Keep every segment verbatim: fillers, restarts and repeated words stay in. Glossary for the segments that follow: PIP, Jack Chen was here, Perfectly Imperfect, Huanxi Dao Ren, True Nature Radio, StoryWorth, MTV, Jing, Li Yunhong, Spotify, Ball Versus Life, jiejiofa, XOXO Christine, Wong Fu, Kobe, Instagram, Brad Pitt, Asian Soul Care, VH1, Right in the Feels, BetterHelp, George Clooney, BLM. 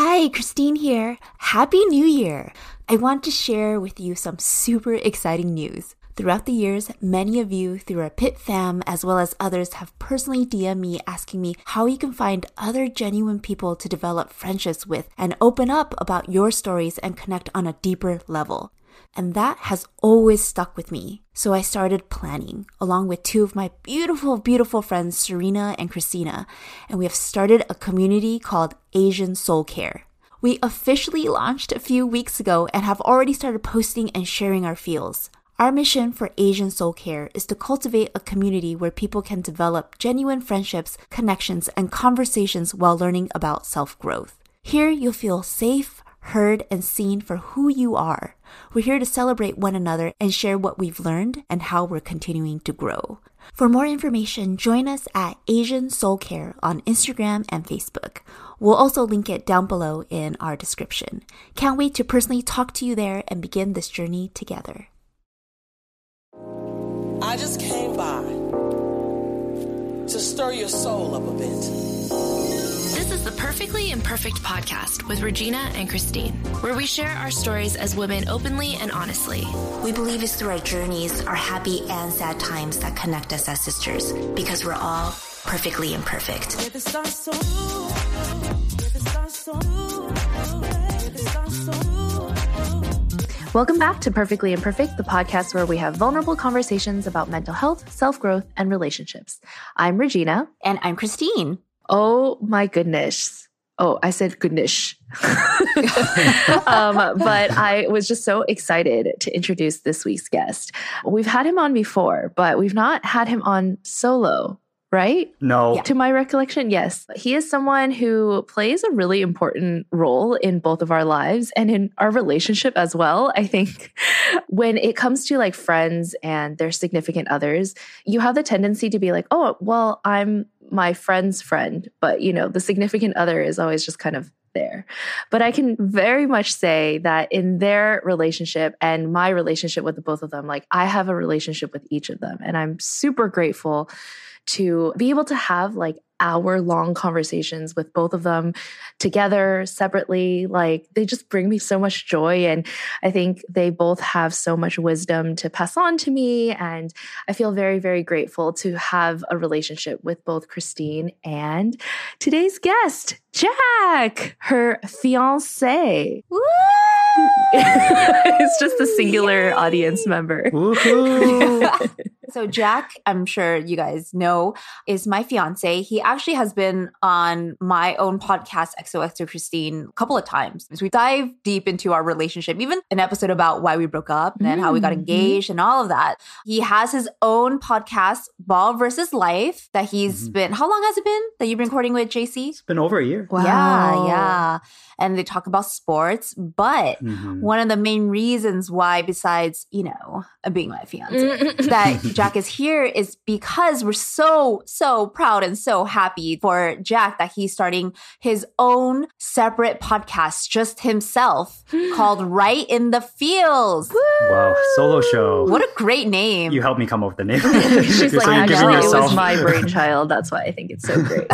Hi, Christine here. Happy New Year! I want to share with you some super exciting news. Throughout the years, many of you through our Pit fam as well as others have personally D M'd me asking me how you can find other genuine people to develop friendships with and open up about your stories and connect on a deeper level. And that has always stuck with me. So I started planning, along with two of my beautiful, beautiful friends, Serena and Christina, and we have started a community called Asian Soul Care. We officially launched a few weeks ago and have already started posting and sharing our feels. Our mission for Asian Soul Care is to cultivate a community where people can develop genuine friendships, connections, and conversations while learning about self-growth. Here, you'll feel safe, heard, and seen for who you are. We're here to celebrate one another and share what we've learned and how we're continuing to grow. For more information, join us at Asian Soul Care on Instagram and Facebook. We'll also link it down below in our description. Can't wait to personally talk to you there and begin this journey together. I just came by to stir your soul up a bit. This is the Perfectly Imperfect podcast with Regina and Christine, where we share our stories as women openly and honestly. We believe it's through our journeys, our happy and sad times that connect us as sisters, because we're all perfectly imperfect. Welcome back to Perfectly Imperfect, the podcast where we have vulnerable conversations about mental health, self-growth, and relationships. I'm Regina. And I'm Christine. Oh my goodness. Oh, I said goodness. um, but I was just so excited to introduce this week's guest. We've had him on before, but we've not had him on solo. Right? No. Yeah. To my recollection, yes. He is someone who plays a really important role in both of our lives and in our relationship as well. I think when it comes to like friends and their significant others, you have the tendency to be like, oh, well, I'm my friend's friend, but you know, the significant other is always just kind of there. But I can very much say that in their relationship and my relationship with the both of them, like I have a relationship with each of them, and I'm super grateful to be able to have like hour-long conversations with both of them together, separately. Like they just bring me so much joy. And I think they both have so much wisdom to pass on to me. And I feel very, very grateful to have a relationship with both Christine and today's guest, Jack, her fiancé. Woo! It's just a singular Yay! Audience member. So Jack, I'm sure you guys know, is my fiancé. He actually has been on my own podcast, X O X O Christine, a couple of times. So we dive deep into our relationship, even an episode about why we broke up and mm-hmm. how we got engaged and all of that. He has his own podcast, Ball Versus Life, that he's mm-hmm. been, how long has it been that you've been recording with J C? It's been over a year. Wow. Yeah, yeah. And they talk about sports, but mm-hmm. one of the main reasons why, besides, you know, being my fiance, that Jack is here is because we're so, so proud and so happy for Jack that he's starting his own separate podcast, just himself, called Right in the Feels. Woo! Wow, solo show. What a great name. You helped me come up with the name. She's like, so I know, it was my brainchild. That's why I think it's so great.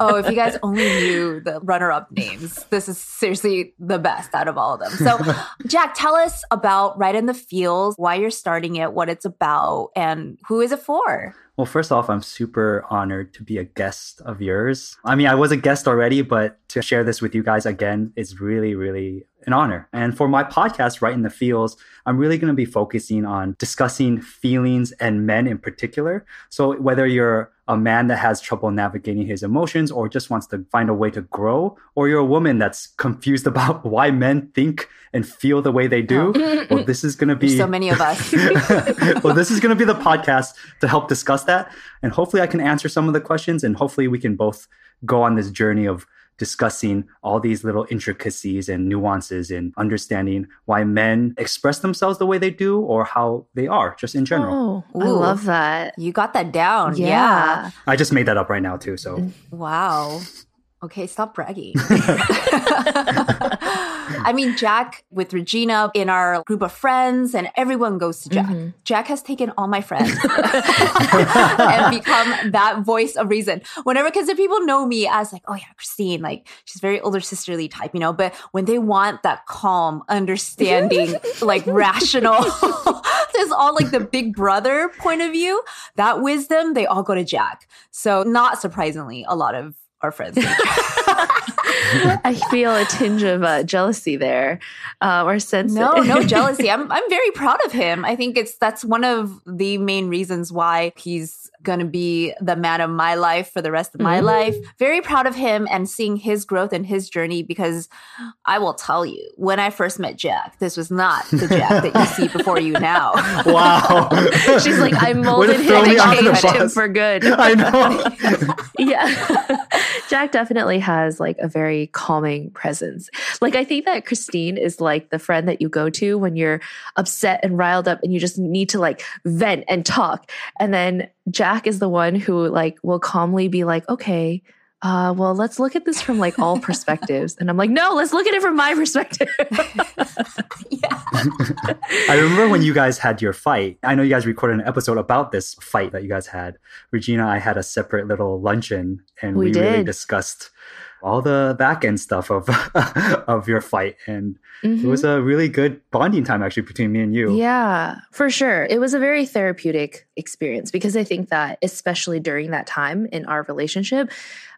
Oh, if you guys only knew the runner-up names. This is seriously the best out of all of them. So Jack, tell us about Right in the Feels, why you're starting it, what it's about, and who is it for? Well, first off, I'm super honored to be a guest of yours. I mean, I was a guest already, but to share this with you guys again is really, really an honor. And for my podcast, Right in the Feels, I'm really going to be focusing on discussing feelings and men in particular. So whether you're a man that has trouble navigating his emotions or just wants to find a way to grow, or you're a woman that's confused about why men think and feel the way they do, oh. well, this is going to be... There's so many of us. Well, this is going to be the podcast to help discuss that. And hopefully I can answer some of the questions, and hopefully we can both go on this journey of discussing all these little intricacies and nuances and understanding why men express themselves the way they do or how they are, just in general. Oh, I Ooh. Love that. You got that down. Yeah. yeah. I just made that up right now too, so. Wow. Okay, stop bragging. I I mean, Jack with Regina in our group of friends, and everyone goes to Jack. Mm-hmm. Jack has taken all my friends and become that voice of reason. Whenever, because if people know me as like, oh yeah, Christine, like she's very older sisterly type, you know, but when they want that calm, understanding, like rational, there's all like the big brother point of view, that wisdom, they all go to Jack. So not surprisingly, a lot of our friends. I feel a tinge of uh, jealousy there, uh, or sense. No, no jealousy. I'm I'm very proud of him. I think it's that's one of the main reasons why he's going to be the man of my life for the rest of my mm-hmm. life. Very proud of him and seeing his growth and his journey, because I will tell you, when I first met Jack, this was not the Jack that you see before you now. Wow. She's like, I molded him and changed him for good. I know. Yeah. Jack definitely has like a very calming presence. Like, I think that Christine is like the friend that you go to when you're upset and riled up and you just need to like vent and talk. And then Jack is the one who like will calmly be like, okay, uh, well, let's look at this from like all perspectives. And I'm like, no, let's look at it from my perspective. Yeah. I remember when you guys had your fight. I know you guys recorded an episode about this fight that you guys had. Regina and I had a separate little luncheon, and we, we really discussed all the back end stuff of of your fight. And mm-hmm. it was a really good bonding time actually between me and you. Yeah, for sure. It was a very therapeutic experience, because I think that especially during that time in our relationship,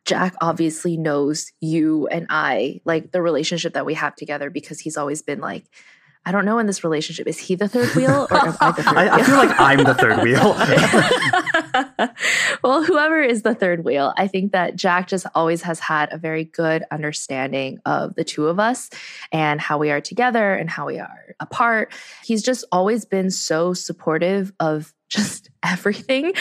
Jack obviously knows you and I, like the relationship that we have together, because he's always been like, I don't know in this relationship, is he the third wheel or am I the third I, wheel? I feel like I'm the third wheel. Well, whoever is the third wheel, I think that Jack just always has had a very good understanding of the two of us and how we are together and how we are apart. He's just always been so supportive of just everything.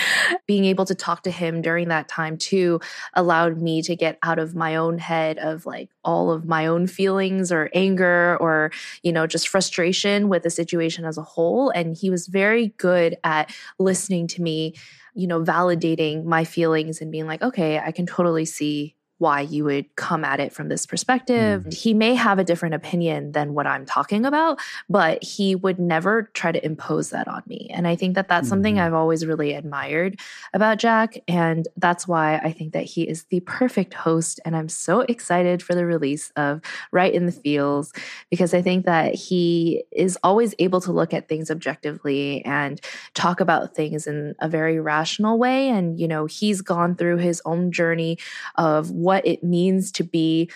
Being able to talk to him during that time too allowed me to get out of my own head of like all of my own feelings or anger or, you know, just frustration with the situation as a whole. And he was very good at listening to me, you know, validating my feelings and being like, okay, I can totally see why you would come at it from this perspective. Mm-hmm. He may have a different opinion than what I'm talking about, but he would never try to impose that on me. And I think that that's mm-hmm. something I've always really admired about Jack. And that's why I think that he is the perfect host. And I'm so excited for the release of Right in the Feels, because I think that he is always able to look at things objectively and talk about things in a very rational way. And, you know, he's gone through his own journey of what what it means to be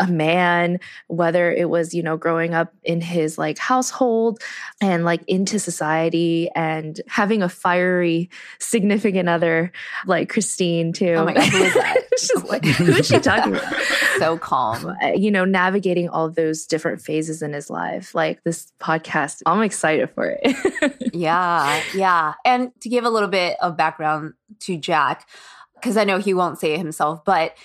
a man, whether it was, you know, growing up in his like household and like into society and having a fiery significant other like Christine too. Oh my God, who is that? Just like, who is she talking about? So calm. You know, navigating all those different phases in his life. Like this podcast, I'm excited for it. Yeah, yeah. And to give a little bit of background to Jack, because I know he won't say it himself, but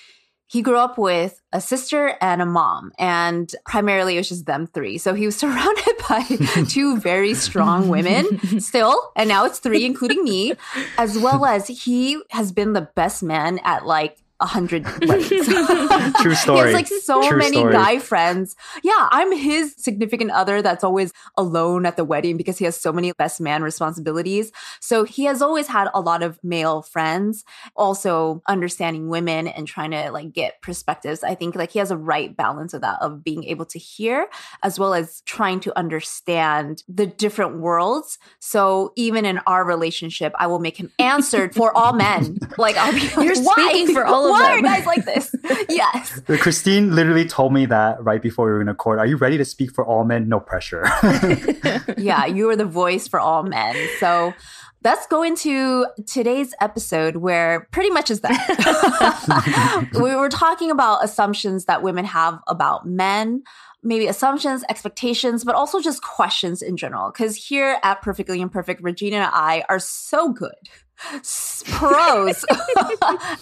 he grew up with a sister and a mom, and primarily it was just them three. So he was surrounded by two very strong women still, and now it's three, including me, as well as he has been the best man at like a hundred weddings. True story. He has like so True many story. guy friends. Yeah, I'm his significant other that's always alone at the wedding because he has so many best man responsibilities. So he has always had a lot of male friends, also understanding women and trying to like get perspectives. I think like he has a right balance of that, of being able to hear as well as trying to understand the different worlds. So even in our relationship, I will make him answer for all men. Like, I'll be like, You're why? speaking for all Why are you guys like this? Yes. Christine literally told me that right before we were in a court. Are you ready to speak for all men? No pressure. Yeah, you are the voice for all men. So let's go into today's episode, where pretty much is that. We were talking about assumptions that women have about men. Maybe assumptions, expectations, but also just questions in general. Because here at Perfectly Imperfect, Regina and I are so good. Pros,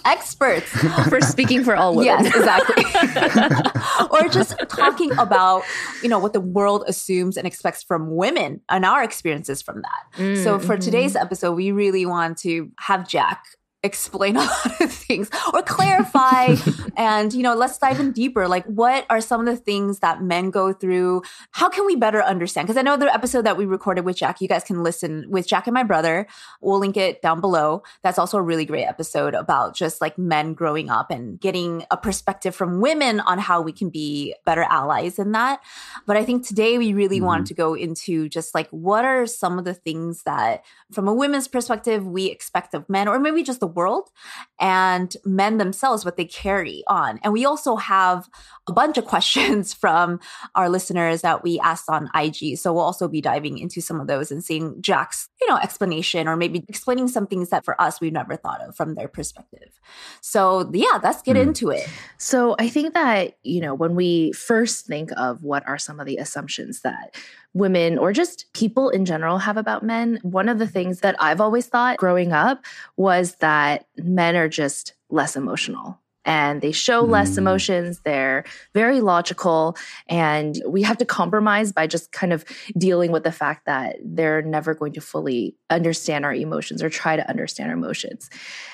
experts. For speaking for all women. Yes, exactly. Or just talking about, you know, what the world assumes and expects from women and our experiences from that. Mm, so for mm-hmm. today's episode, we really want to have Jack explain a lot of things or clarify and, you know, let's dive in deeper. Like, what are some of the things that men go through? How can we better understand? Because I know the episode that we recorded with Jack, you guys can listen with Jack and my brother. We'll link it down below. That's also a really great episode about just like men growing up and getting a perspective from women on how we can be better allies in that. But I think today we really mm-hmm. wanted to go into just like, what are some of the things that from a women's perspective, we expect of men, or maybe just the world, and men themselves, what they carry on. And we also have a bunch of questions from our listeners that we asked on I G. So we'll also be diving into some of those and seeing Jack's, you know, explanation, or maybe explaining some things that for us, we've never thought of from their perspective. So yeah, let's get mm. into it. So I think that, you know, when we first think of what are some of the assumptions that women or just people in general have about men, one of the things that I've always thought growing up was that men are just less emotional and they show mm. less emotions. They're very logical, and we have to compromise by just kind of dealing with the fact that they're never going to fully understand our emotions or try to understand our emotions.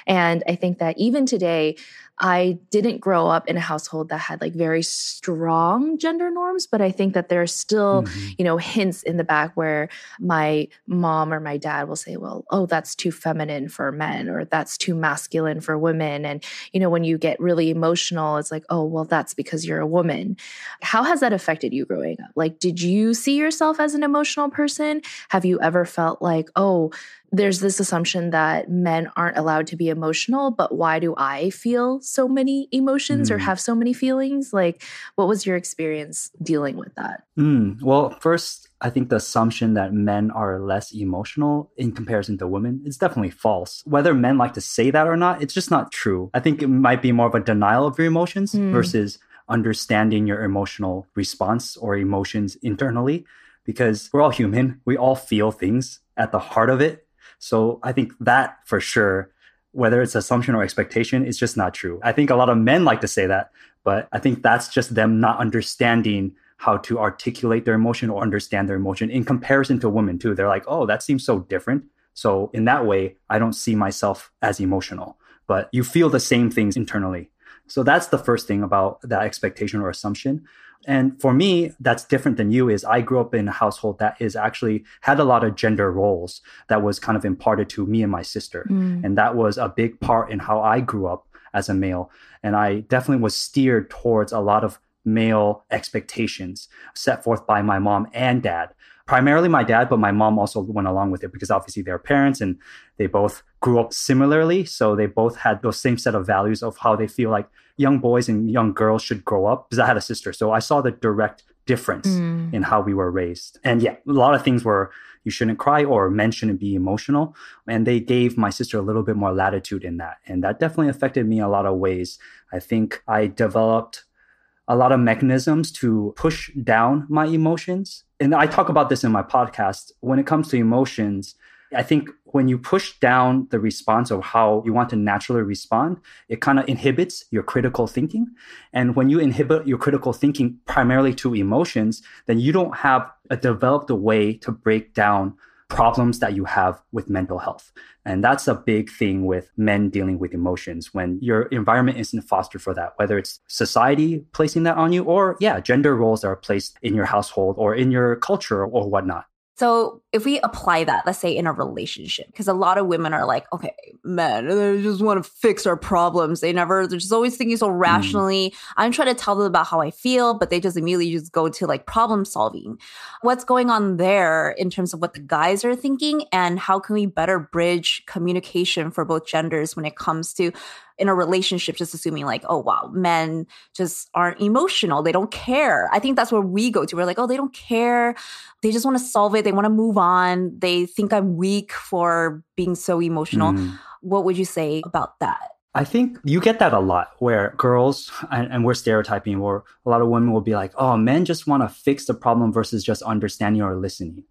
And I think that even today, I didn't grow up in a household that had like very strong gender norms, but I think that there are still, mm-hmm. you know, hints in the back where my mom or my dad will say, well, oh, that's too feminine for men, or that's too masculine for women. And, you know, when you get really emotional, it's like, oh, well, that's because you're a woman. How has that affected you growing up? Like, did you see yourself as an emotional person? Have you ever felt like, oh, there's this assumption that men aren't allowed to be emotional, but why do I feel so many emotions mm. or have so many feelings? Like, what was your experience dealing with that? Mm. Well, first, I think the assumption that men are less emotional in comparison to women is definitely false. Whether men like to say that or not, it's just not true. I think it might be more of a denial of your emotions mm. versus understanding your emotional response or emotions internally, because we're all human. We all feel things at the heart of it. So I think that for sure, whether it's assumption or expectation, it's just not true. I think a lot of men like to say that, but I think that's just them not understanding how to articulate their emotion or understand their emotion in comparison to women too. They're like, oh, that seems so different. So in that way, I don't see myself as emotional, but you feel the same things internally. So that's the first thing about that expectation or assumption. And for me, that's different than you is I grew up in a household that is actually had a lot of gender roles that was kind of imparted to me and my sister. Mm. And that was a big part in how I grew up as a male. And I definitely was steered towards a lot of male expectations set forth by my mom and dad. Primarily my dad, but my mom also went along with it because obviously they're parents and they both grew up similarly. So they both had those same set of values of how they feel like young boys and young girls should grow up. Because I had a sister. So I saw the direct difference mm. in how we were raised. And yeah, a lot of things were you shouldn't cry or men shouldn't be emotional. And they gave my sister a little bit more latitude in that. And that definitely affected me in a lot of ways. I think I developed a lot of mechanisms to push down my emotions. And I talk about this in my podcast. When it comes to emotions, I think when you push down the response of how you want to naturally respond, it kind of inhibits your critical thinking. And when you inhibit your critical thinking primarily to emotions, then you don't have a developed way to break down problems that you have with mental health. And that's a big thing with men dealing with emotions when your environment isn't fostered for that, whether it's society placing that on you or, yeah, gender roles that are placed in your household or in your culture or whatnot. So if we apply that, let's say in a relationship, because a lot of women are like, okay, men, they just want to fix our problems. They never, they're just always thinking so rationally. Mm. I'm trying to tell them about how I feel, but they just immediately just go to like problem solving. What's going on there in terms of what the guys are thinking, and how can we better bridge communication for both genders when it comes to in a relationship, just assuming like, oh, wow, men just aren't emotional. They don't care. I think that's where we go to. We're like, oh, they don't care. They just want to solve it. They want to move on. They think I'm weak for being so emotional. Mm. What would you say about that? I think you get that a lot where girls, and, and we're stereotyping, where a lot of women will be like, oh, men just want to fix the problem versus just understanding or listening.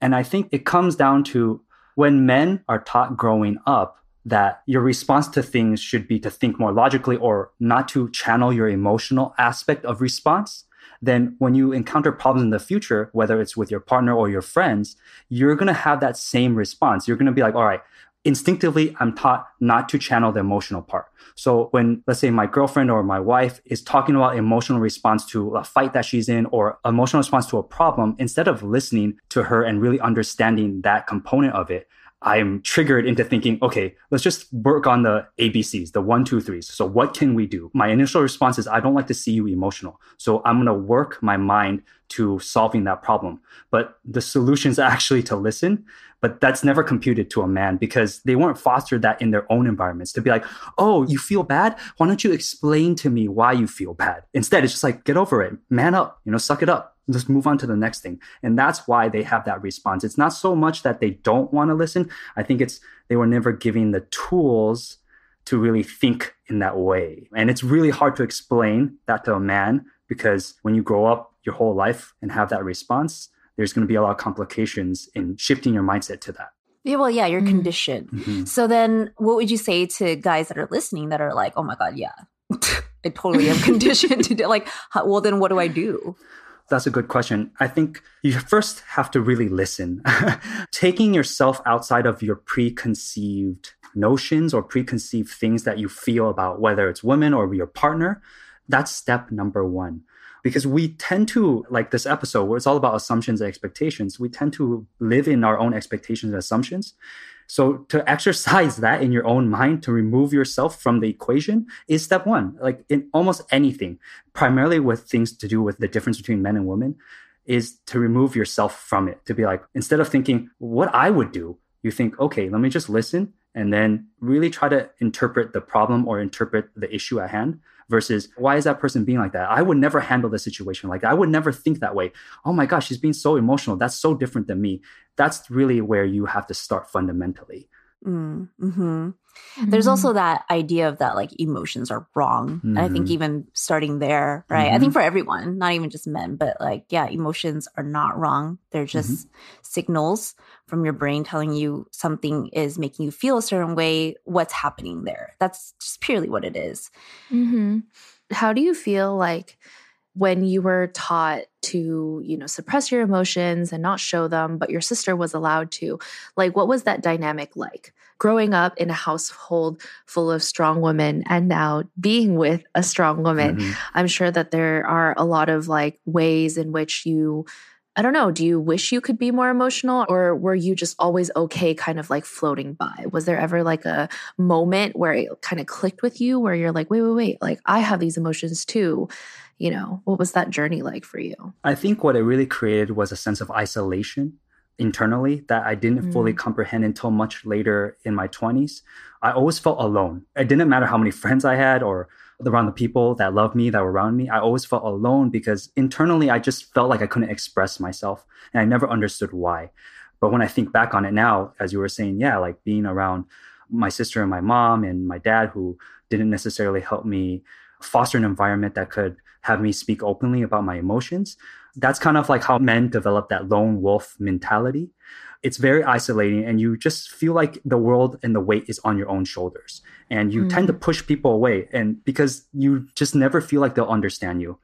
And I think it comes down to when men are taught growing up that your response to things should be to think more logically or not to channel your emotional aspect of response, then when you encounter problems in the future, whether it's with your partner or your friends, you're going to have that same response. You're going to be like, all right, instinctively, I'm taught not to channel the emotional part. So when, let's say, my girlfriend or my wife is talking about emotional response to a fight that she's in or emotional response to a problem, instead of listening to her and really understanding that component of it, I'm triggered into thinking, okay, let's just work on the A B Cs, the one, two, threes. So what can we do? My initial response is, I don't like to see you emotional. So I'm going to work my mind to solving that problem. But the solution is actually to listen. But that's never computed to a man because they weren't fostered that in their own environments to be like, oh, you feel bad? Why don't you explain to me why you feel bad? Instead, it's just like, get over it, man up, you know, suck it up. Let's move on to the next thing. And that's why they have that response. It's not so much that they don't want to listen. I think it's they were never given the tools to really think in that way. And it's really hard to explain that to a man because when you grow up your whole life and have that response, there's going to be a lot of complications in shifting your mindset to that. Yeah, well, yeah, you're mm-hmm. conditioned. Mm-hmm. So then what would you say to guys that are listening that are like, oh my God, yeah, I totally am conditioned to do like, how, well, then what do I do? That's a good question. I think you first have to really listen. Taking yourself outside of your preconceived notions or preconceived things that you feel about, whether it's women or your partner, that's step number one. Because we tend to, like this episode where it's all about assumptions and expectations, we tend to live in our own expectations and assumptions. So to exercise that in your own mind, to remove yourself from the equation is step one. Like in almost anything, primarily with things to do with the difference between men and women, is to remove yourself from it. To be like, instead of thinking what I would do, you think, okay, let me just listen and then really try to interpret the problem or interpret the issue at hand. Versus, why is that person being like that? I would never handle the situation like that. I would never think that way. Oh my gosh, she's being so emotional. That's so different than me. That's really where you have to start fundamentally. Mm-hmm. Mm-hmm. There's also that idea of that like emotions are wrong. Mm-hmm. And I think even starting there, right? Mm-hmm. I think for everyone, not even just men, but like, yeah, emotions are not wrong. They're just mm-hmm. signals from your brain telling you something is making you feel a certain way, what's happening there. That's just purely what it is. Mm-hmm. How do you feel like when you were taught to, you know, suppress your emotions and not show them, but your sister was allowed to, like, what was that dynamic like? Growing up in a household full of strong women and now being with a strong woman, mm-hmm. I'm sure that there are a lot of like ways in which you, I don't know, do you wish you could be more emotional or were you just always okay kind of like floating by? Was there ever like a moment where it kind of clicked with you where you're like, wait, wait, wait, like I have these emotions too? You know, what was that journey like for you? I think what it really created was a sense of isolation internally that I didn't mm. fully comprehend until much later in my twenties. I always felt alone. It didn't matter how many friends I had or around the people that loved me, that were around me, I always felt alone because internally I just felt like I couldn't express myself and I never understood why. But when I think back on it now, as you were saying, yeah, like being around my sister and my mom and my dad who didn't necessarily help me foster an environment that could have me speak openly about my emotions. That's kind of like how men develop that lone wolf mentality. It's very isolating and you just feel like the world and the weight is on your own shoulders. And you mm. tend to push people away and because you just never feel like they'll understand you.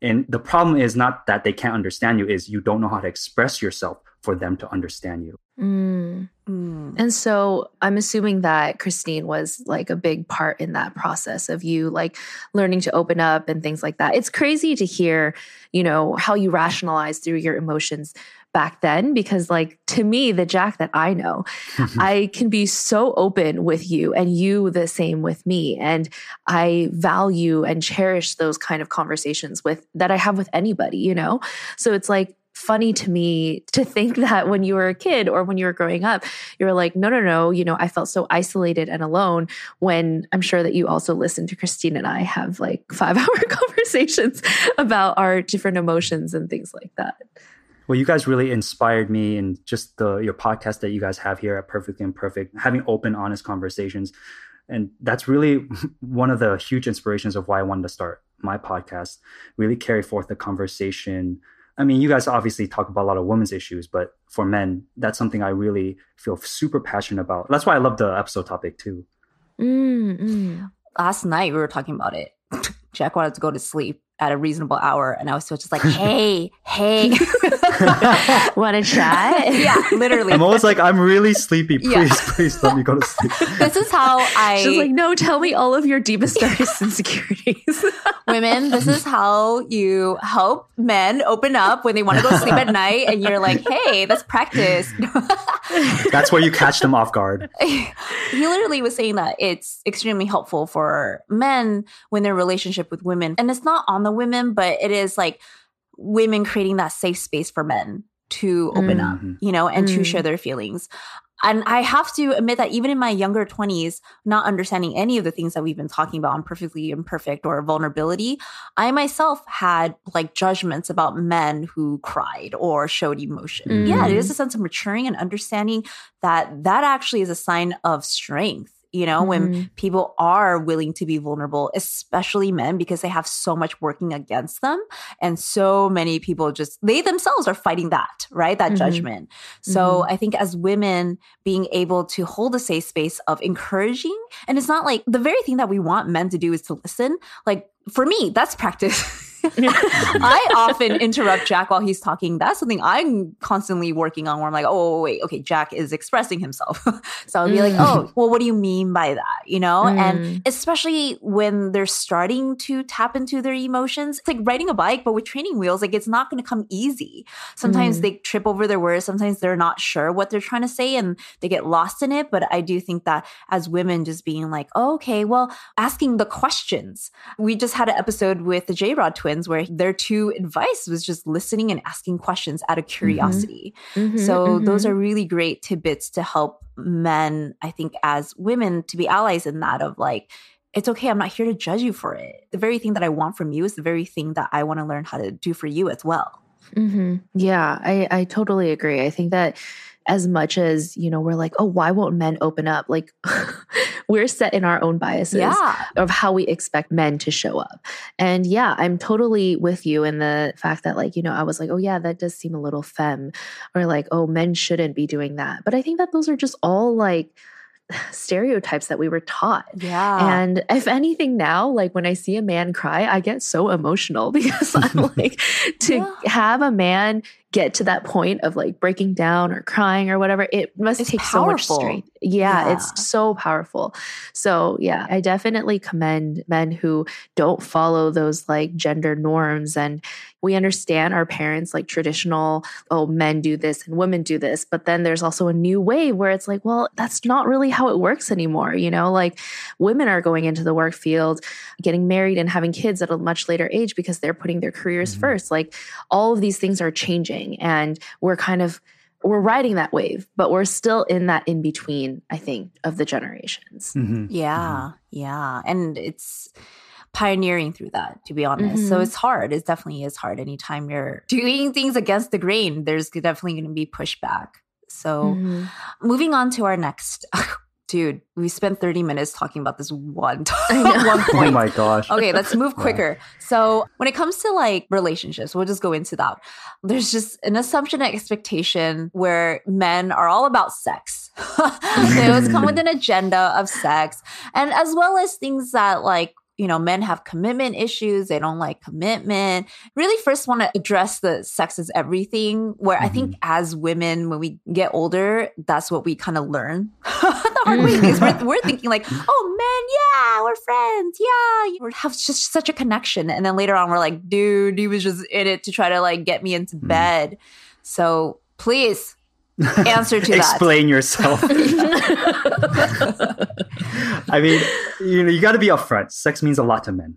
And the problem is not that they can't understand you, is you don't know how to express yourself for them to understand you. Mm. Mm. And so I'm assuming that Christine was like a big part in that process of you like learning to open up and things like that. It's crazy to hear, you know, how you rationalize through your emotions back then, because like to me, the Jack that I know, mm-hmm. I can be so open with you and you the same with me. And I value and cherish those kind of conversations with that I have with anybody, you know? So it's like, funny to me to think that when you were a kid or when you were growing up, you were like, no, no, no, you know, I felt so isolated and alone when I'm sure that you also listened to Christine and I have like five hour conversations about our different emotions and things like that. Well, you guys really inspired me in just the your podcast that you guys have here at Perfectly Imperfect, having open, honest conversations. And that's really one of the huge inspirations of why I wanted to start my podcast, really carry forth the conversation. I mean, you guys obviously talk about a lot of women's issues, but for men, that's something I really feel super passionate about. That's why I love the episode topic too. Mm-hmm. Last night, we were talking about it. Jack wanted to go to sleep. at a reasonable hour. And I was still just like, hey, hey, want to chat? Yeah, literally. I'm always like, I'm really sleepy. Please, yeah. please let me go to sleep. This is how I... She's like, no, tell me all of your deepest, darkest insecurities. Women, this is how you help men open up when they want to go to sleep at night. And you're like, hey, that's practice. That's where you catch them off guard. He literally was saying that it's extremely helpful for men when they're in a relationship with women. And it's not on the women, but it is like women creating that safe space for men to open mm-hmm. up, you know, and mm-hmm. to share their feelings. And I have to admit that even in my younger twenties, not understanding any of the things that we've been talking about on Perfectly Imperfect or vulnerability, I myself had like judgments about men who cried or showed emotion. Mm-hmm. Yeah, it is a sense of maturing and understanding that that actually is a sign of strength. You know, mm-hmm. when people are willing to be vulnerable, especially men, because they have so much working against them. And so many people just, they themselves are fighting that, right? That mm-hmm. judgment. So mm-hmm. I think as women, being able to hold a safe space of encouraging, and it's not like the very thing that we want men to do is to listen. Like for me, that's practice. I often interrupt Jack while he's talking. That's something I'm constantly working on where I'm like, oh, wait, okay, Jack is expressing himself. So I'll be mm. like, oh, well, what do you mean by that? You know, mm. and especially when they're starting to tap into their emotions, it's like riding a bike, but with training wheels, like it's not going to come easy. Sometimes mm. they trip over their words. Sometimes they're not sure what they're trying to say and they get lost in it. But I do think that as women, just being like, oh, okay, well, asking the questions. We just had an episode with the J-Rod twins where their two advice was just listening and asking questions out of curiosity. Mm-hmm. Mm-hmm, so mm-hmm. those are really great tidbits to help men, I think, as women to be allies in that of like, it's okay, I'm not here to judge you for it. The very thing that I want from you is the very thing that I want to learn how to do for you as well. Mm-hmm. Yeah, I, I totally agree. I think that as much as, you know, we're like, oh, why won't men open up? Like we're set in our own biases yeah. of how we expect men to show up. And yeah, I'm totally with you in the fact that like, you know, I was like, oh yeah, that does seem a little femme or like, oh, men shouldn't be doing that. But I think that those are just all like stereotypes that we were taught. Yeah. And if anything now, like when I see a man cry, I get so emotional because I'm like, to yeah. have a man get to that point of like breaking down or crying or whatever, it must it's take powerful. So much strength. Yeah, yeah, it's so powerful. So yeah, I definitely commend men who don't follow those like gender norms. And we understand our parents, like traditional, oh, men do this and women do this. But then there's also a new wave where it's like, well, that's not really how it works anymore. You know, like women are going into the work field, getting married and having kids at a much later age because they're putting their careers mm-hmm. first. Like all of these things are changing. And we're kind of, we're riding that wave, but we're still in that in between, I think, of the generations. Mm-hmm. Yeah. Mm-hmm. Yeah. And it's pioneering through that, to be honest. Mm-hmm. So it's hard. It definitely is hard. Anytime you're doing things against the grain, there's definitely going to be pushback. So mm-hmm. moving on to our next, dude, we spent thirty minutes talking about this one time. one point. Oh my gosh. Okay, let's move quicker. Yeah. So when it comes to like relationships, we'll just go into that. There's just an assumption and expectation where men are all about sex. They always come with an agenda of sex, and as well as things that like, you know, men have commitment issues. They don't like commitment. Really first want to address the sex is everything, where mm-hmm. I think as women, when we get older, that's what we kind of learn. The hard way is we're, we're thinking like, oh, man, yeah, we're friends. Yeah, we have just such a connection. And then later on, we're like, dude, he was just in it to try to like get me into mm-hmm. bed. So please answer to that. Explain yourself. I mean, you know, you got to be upfront. Sex means a lot to men.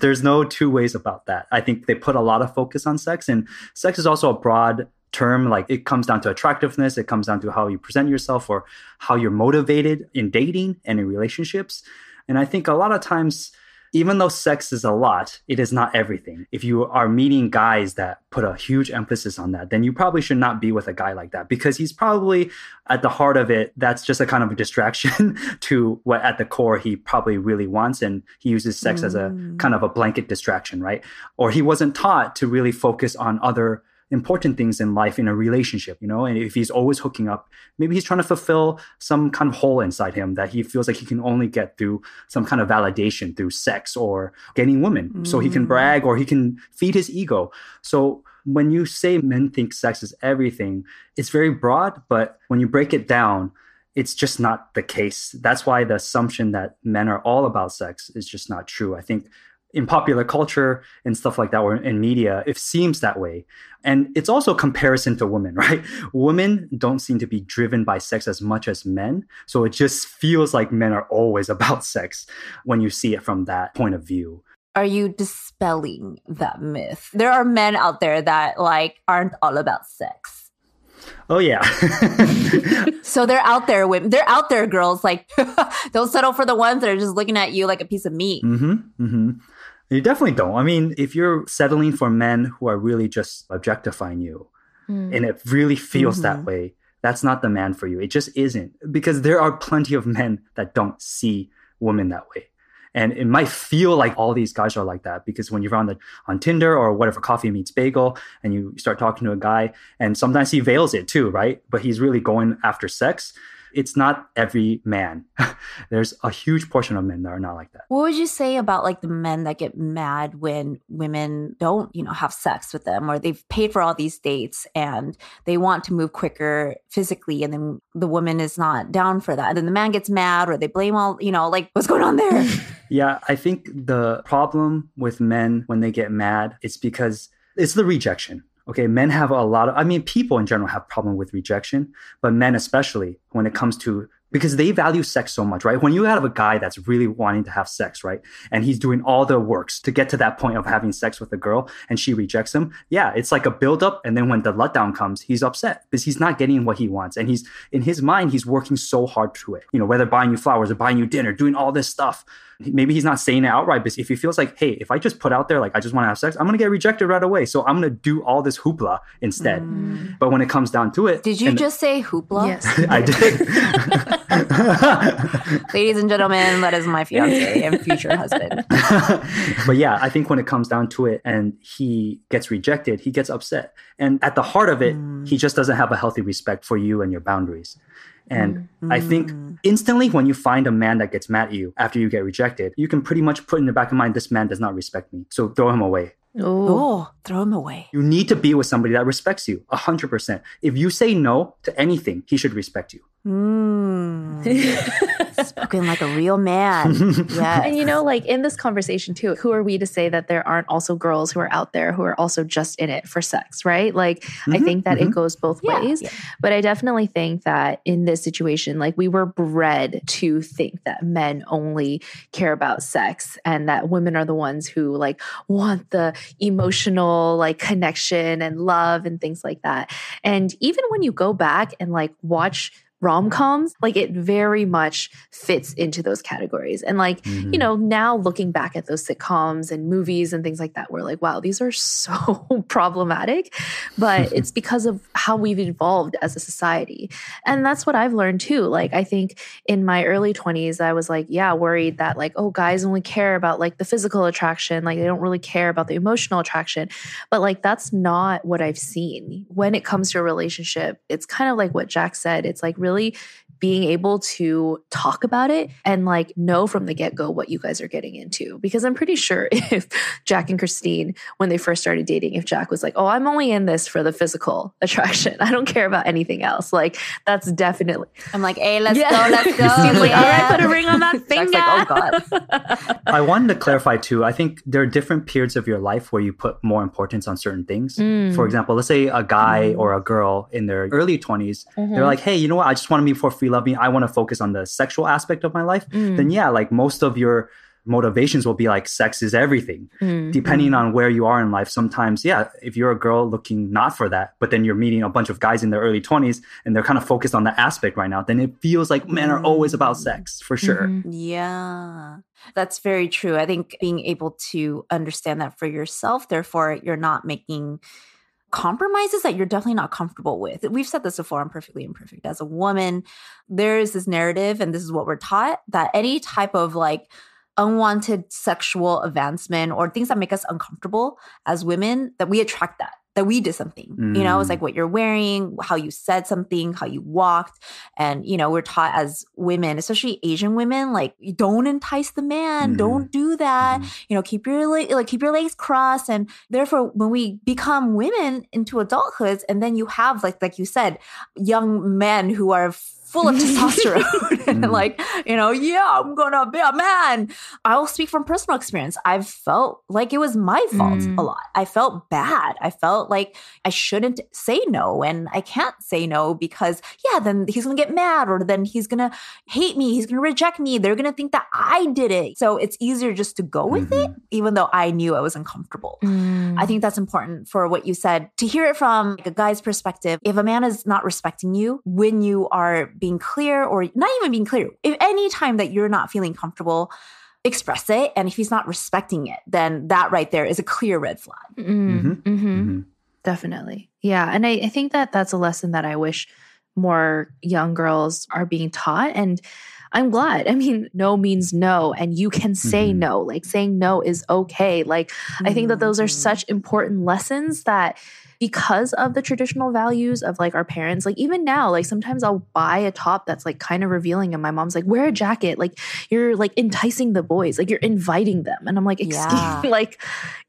There's no two ways about that. I think they put a lot of focus on sex, and sex is also a broad term. Like it comes down to attractiveness. It comes down to how you present yourself or how you're motivated in dating and in relationships. And I think a lot of times, even though sex is a lot, it is not everything. If you are meeting guys that put a huge emphasis on that, then you probably should not be with a guy like that, because he's probably at the heart of it. That's just a kind of a distraction to what at the core he probably really wants. And he uses sex mm. as a kind of a blanket distraction, right? Or he wasn't taught to really focus on other important things in life in a relationship, you know? And if he's always hooking up, maybe he's trying to fulfill some kind of hole inside him that he feels like he can only get through some kind of validation through sex or getting women. Mm. So he can brag or he can feed his ego. So when you say men think sex is everything, it's very broad, but when you break it down, it's just not the case. That's why the assumption that men are all about sex is just not true. I think in popular culture and stuff like that, or in media, it seems that way. And it's also comparison to women, right? Women don't seem to be driven by sex as much as men. So it just feels like men are always about sex when you see it from that point of view. Are you dispelling that myth? There are men out there that like aren't all about sex. Oh, yeah. So they're out there, women. They're out there, girls. Like, don't settle for the ones that are just looking at you like a piece of meat. Mm-hmm, mm-hmm. You definitely don't. I mean, if you're settling for men who are really just objectifying you, mm. and it really feels mm-hmm. that way, that's not the man for you. It just isn't. Because there are plenty of men that don't see women that way. And it might feel like all these guys are like that because when you're on the on Tinder or whatever, Coffee Meets Bagel, and you start talking to a guy, and sometimes he veils it too, right? But he's really going after sex. It's not every man. There's a huge portion of men that are not like that. What would you say about like the men that get mad when women don't, you know, have sex with them, or they've paid for all these dates and they want to move quicker physically, and then the woman is not down for that, and then the man gets mad, or they blame all, you know, like what's going on there? Yeah, I think the problem with men when they get mad, it's because it's the rejection. Okay, men have a lot of, I mean, people in general have problem with rejection, but men especially when it comes to, because they value sex so much, right? When you have a guy that's really wanting to have sex, right? And he's doing all the works to get to that point of having sex with a girl and she rejects him. Yeah, it's like a buildup. And then when the letdown comes, he's upset because he's not getting what he wants. And he's, in his mind, he's working so hard to it. You know, whether buying you flowers or buying you dinner, doing all this stuff. Maybe he's not saying it outright, but if he feels like, hey, if I just put out there, like, I just want to have sex, I'm going to get rejected right away. So I'm going to do all this hoopla instead. Mm. But when it comes down to it. Did you and, just say hoopla? Yes. I did. Ladies and gentlemen, that is my fiance and future husband. But yeah, I think when it comes down to it and he gets rejected, he gets upset. And at the heart of it, mm. he just doesn't have a healthy respect for you and your boundaries. And mm. I think instantly when you find a man that gets mad at you after you get rejected, you can pretty much put in the back of mind, this man does not respect me. So throw him away. Oh, throw him away. You need to be with somebody that respects you one hundred percent. If you say no to anything, he should respect you. Mm. Spoken like a real man. Yeah. And you know, like in this conversation too, who are we to say that there aren't also girls who are out there who are also just in it for sex, right? Like mm-hmm, I think that mm-hmm. it goes both yeah, ways. Yeah. But I definitely think that in this situation, like we were bred to think that men only care about sex and that women are the ones who like want the emotional like connection and love and things like that. And even when you go back and like watch rom-coms, like it very much fits into those categories. And like, mm-hmm. you know, now looking back at those sitcoms and movies and things like that, we're like, wow, these are so problematic, but it's because of how we've evolved as a society. And that's what I've learned too. Like, I think in my early twenties, I was like, yeah, worried that like, oh, guys only care about like the physical attraction. Like they don't really care about the emotional attraction, but like, that's not what I've seen when it comes to a relationship. It's kind of like what Jack said. It's like really Really being able to talk about it and like know from the get-go what you guys are getting into. Because I'm pretty sure if Jack and Christine, when they first started dating, if Jack was like, oh, I'm only in this for the physical attraction, I don't care about anything else. Like that's definitely. I'm like, hey, let's yeah. go, let's go. He's like, yeah. all right, put a ring on that finger. Jack's like, oh God. I wanted to clarify too. I think there are different periods of your life where you put more importance on certain things. Mm. For example, let's say a guy mm. or a girl in their early twenties, mm-hmm. they're like, hey, you know what? I just want to be for free loving. I want to focus on the sexual aspect of my life. Mm. Then yeah, like most of your motivations will be like sex is everything. Mm. Depending mm. on where you are in life, sometimes, yeah, if you're a girl looking not for that, but then you're meeting a bunch of guys in their early twenties and they're kind of focused on that aspect right now, then it feels like men are always about sex for sure. Mm-hmm. Yeah. That's very true. I think being able to understand that for yourself, therefore you're not making compromises that you're definitely not comfortable with. We've said this before on Perfectly Imperfect. As a woman, there is this narrative, and this is what we're taught, that any type of like unwanted sexual advancement or things that make us uncomfortable as women, that we attract that. that we did something, mm. you know, it's like what you're wearing, how you said something, how you walked. And, you know, we're taught as women, especially Asian women, like don't entice the man, mm. don't do that, mm. you know, keep your, like, keep your legs crossed. And therefore when we become women into adulthood, and then you have like, like you said, young men who are full of testosterone and like, you know, yeah, I'm going to be a man. I will speak from personal experience. I've felt like it was my fault mm. a lot. I felt bad. I felt like I shouldn't say no. And I can't say no because, yeah, then he's going to get mad or then he's going to hate me. He's going to reject me. They're going to think that I did it. So it's easier just to go with mm-hmm. it, even though I knew I was uncomfortable. Mm. I think that's important for what you said, to hear it from like, a guy's perspective. If a man is not respecting you when you are being clear or not even being clear, if any time that you're not feeling comfortable, express it. And if he's not respecting it, then that right there is a clear red flag. Mm-hmm. Mm-hmm. Mm-hmm. Definitely. Yeah. And I, I think that that's a lesson that I wish more young girls are being taught. And I'm glad. I mean, no means no. And you can say mm-hmm. no, like saying no is okay. Like, mm-hmm. I think that those are such important lessons that because of the traditional values of like our parents, like even now, like sometimes I'll buy a top that's like kind of revealing. And my mom's like, wear a jacket. Like you're like enticing the boys, like you're inviting them. And I'm like, excuse yeah. me. Like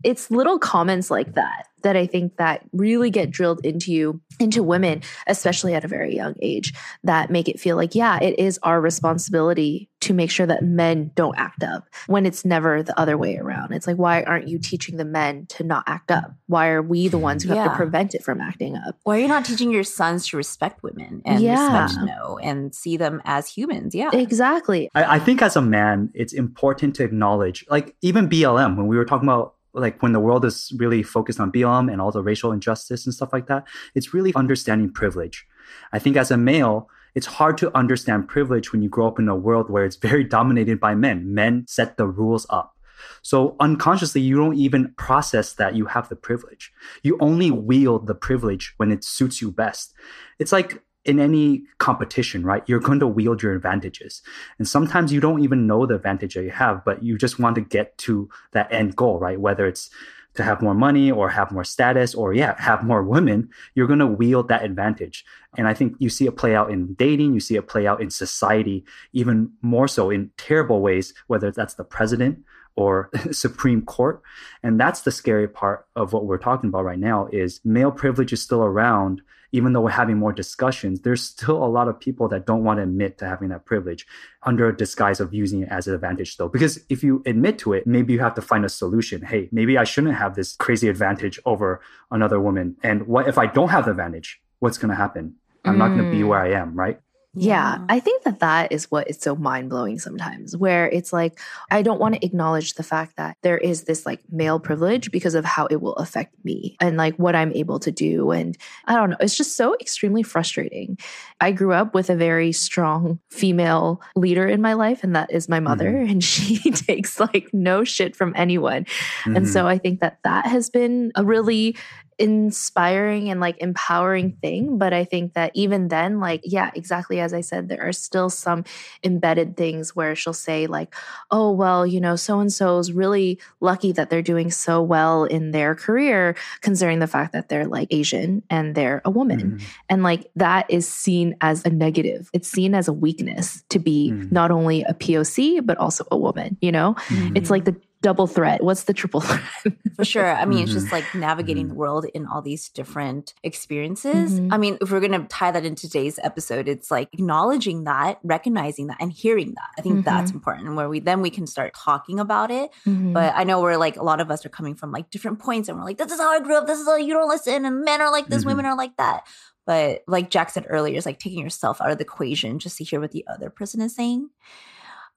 it's little comments like that, that I think that really get drilled into you, into women, especially at a very young age, that make it feel like, yeah, it is our responsibility to make sure that men don't act up when it's never the other way around. It's like, why aren't you teaching the men to not act up? Why are we the ones who yeah. have to prevent it from acting up? Why are you not teaching your sons to respect women and yeah. respect no and see them as humans? Yeah, exactly. I, I think as a man, it's important to acknowledge, like even B L M, when we were talking about like when the world is really focused on B L M and all the racial injustice and stuff like that, it's really understanding privilege. I think as a male, it's hard to understand privilege when you grow up in a world where it's very dominated by men. Men set the rules up. So unconsciously, you don't even process that you have the privilege. You only wield the privilege when it suits you best. It's like in any competition, right? You're going to wield your advantages. And sometimes you don't even know the advantage that you have, but you just want to get to that end goal, right? Whether it's to have more money or have more status or, yeah, have more women, you're going to wield that advantage. And I think you see it play out in dating, you see it play out in society, even more so in terrible ways, whether that's the president or Supreme Court. And that's the scary part of what we're talking about right now is male privilege is still around. Even though we're having more discussions, there's still a lot of people that don't want to admit to having that privilege under a disguise of using it as an advantage, though. Because if you admit to it, maybe you have to find a solution. Hey, maybe I shouldn't have this crazy advantage over another woman. And what if I don't have the advantage? What's going to happen? I'm mm. not going to be where I am, right? Yeah. I think that that is what is so mind-blowing sometimes, where it's like, I don't want to acknowledge the fact that there is this like male privilege because of how it will affect me and like what I'm able to do. And I don't know, it's just so extremely frustrating. I grew up with a very strong female leader in my life, and that is my mother. Mm-hmm. And she takes like no shit from anyone. Mm-hmm. And so I think that that has been a really inspiring and like empowering thing. But I think that even then, like, yeah, exactly as I said, there are still some embedded things where she'll say like, oh, well, you know, so-and-so is really lucky that they're doing so well in their career, considering the fact that they're like Asian and they're a woman. Mm. And like, that is seen as a negative. It's seen as a weakness to be mm. not only a P O C, but also a woman, you know, mm. it's like the double threat. What's the triple threat? For sure. I mean, mm-hmm. it's just like navigating mm-hmm. the world in all these different experiences. Mm-hmm. I mean, if we're going to tie that into today's episode, it's like acknowledging that, recognizing that, and hearing that. I think mm-hmm. that's important, where we then we can start talking about it. Mm-hmm. But I know we're like, a lot of us are coming from like different points and we're like, this is how I grew up. This is how you don't listen. And men are like this, mm-hmm. women are like that. But like Jack said earlier, it's like taking yourself out of the equation just to hear what the other person is saying.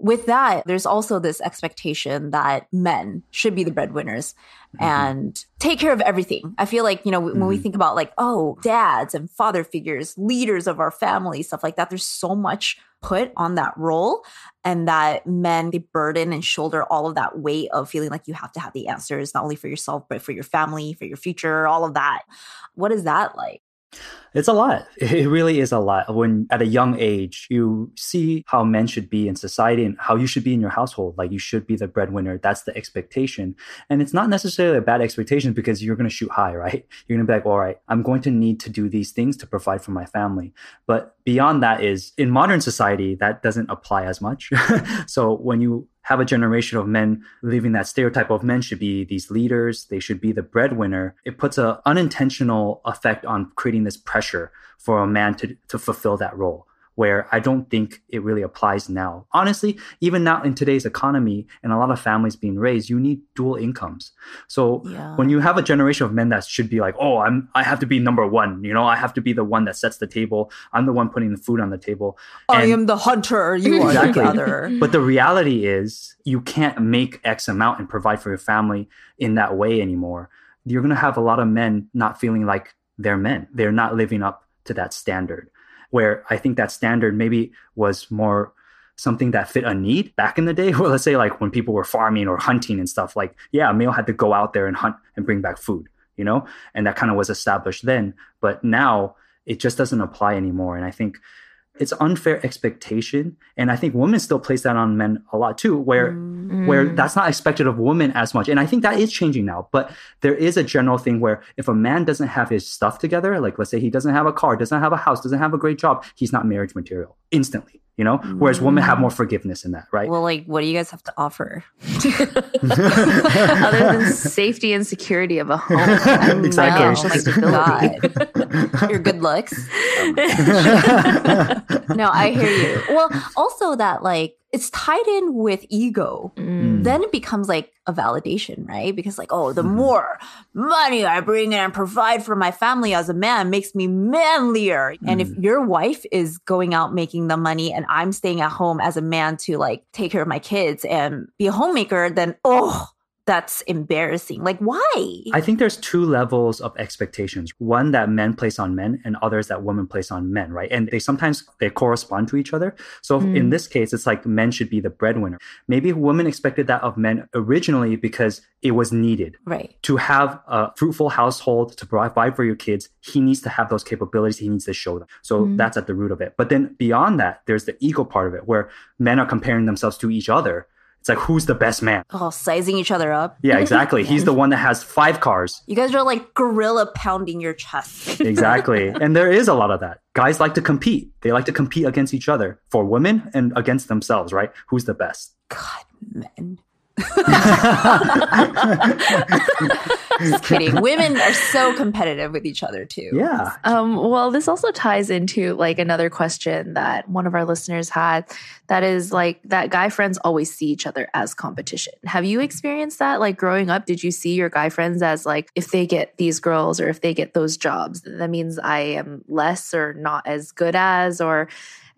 With that, there's also this expectation that men should be the breadwinners mm-hmm. and take care of everything. I feel like, you know, when mm-hmm. we think about like, oh, dads and father figures, leaders of our family, stuff like that, there's so much put on that role, and that men, they burden and shoulder all of that weight of feeling like you have to have the answers, not only for yourself, but for your family, for your future, all of that. What is that like? It's a lot. It really is a lot. When at a young age, you see how men should be in society and how you should be in your household. Like, you should be the breadwinner. That's the expectation. And it's not necessarily a bad expectation because you're going to shoot high, right? You're going to be like, all right, I'm going to need to do these things to provide for my family. But beyond that is, in modern society, that doesn't apply as much. So when you have a generation of men living that stereotype of men should be these leaders, they should be the breadwinner, it puts an unintentional effect on creating this pressure for a man to, to fulfill that role, where I don't think it really applies now. Honestly, even now in today's economy and a lot of families being raised, you need dual incomes. So yeah. when you have a generation of men that should be like, oh, I'm, I have to be number one, you know, I have to be the one that sets the table. I'm the one putting the food on the table. I and am the hunter, you are exactly. the gatherer. But the reality is you can't make X amount and provide for your family in that way anymore. You're going to have a lot of men not feeling like they're men. They're not living up to that standard. Where I think that standard maybe was more something that fit a need back in the day. Well, let's say like when people were farming or hunting and stuff, like, yeah, a male had to go out there and hunt and bring back food, you know, and that kind of was established then. But now it just doesn't apply anymore. And I think it's unfair expectation. And I think women still place that on men a lot too, where mm. where that's not expected of women as much. And I think that is changing now. But there is a general thing where if a man doesn't have his stuff together, like let's say he doesn't have a car, doesn't have a house, doesn't have a great job, he's not marriage material instantly, you know? Mm. Whereas women have more forgiveness in that, right? Well, like, what do you guys have to offer? Other than safety and security of a home. Exactly. No, oh my God. Your good looks. No, I hear you. Well, also that like it's tied in with ego. Mm. Then it becomes like a validation, right? Because like, oh, the mm. more money I bring in and provide for my family as a man makes me manlier. Mm. And if your wife is going out making the money and I'm staying at home as a man to like take care of my kids and be a homemaker, then oh, that's embarrassing. Like, why? I think there's two levels of expectations. One that men place on men and others that women place on men, right? And they sometimes, they correspond to each other. So mm. in this case, it's like men should be the breadwinner. Maybe women expected that of men originally because it was needed. Right. To have a fruitful household, to provide for your kids, he needs to have those capabilities. He needs to show them. So mm. that's at the root of it. But then beyond that, there's the ego part of it where men are comparing themselves to each other. It's like, who's the best man? Oh, sizing each other up. Yeah, exactly. He's the one that has five cars. You guys are like gorilla pounding your chest. Exactly. And there is a lot of that. Guys like to compete. They like to compete against each other, for women and against themselves, right? Who's the best? God, men. Just kidding. Women are so competitive with each other too. Yeah. Um, well, this also ties into like another question that one of our listeners had. That is like that guy friends always see each other as competition. Have you experienced that? Like growing up, did you see your guy friends as like, if they get these girls or if they get those jobs, that means I am less or not as good as or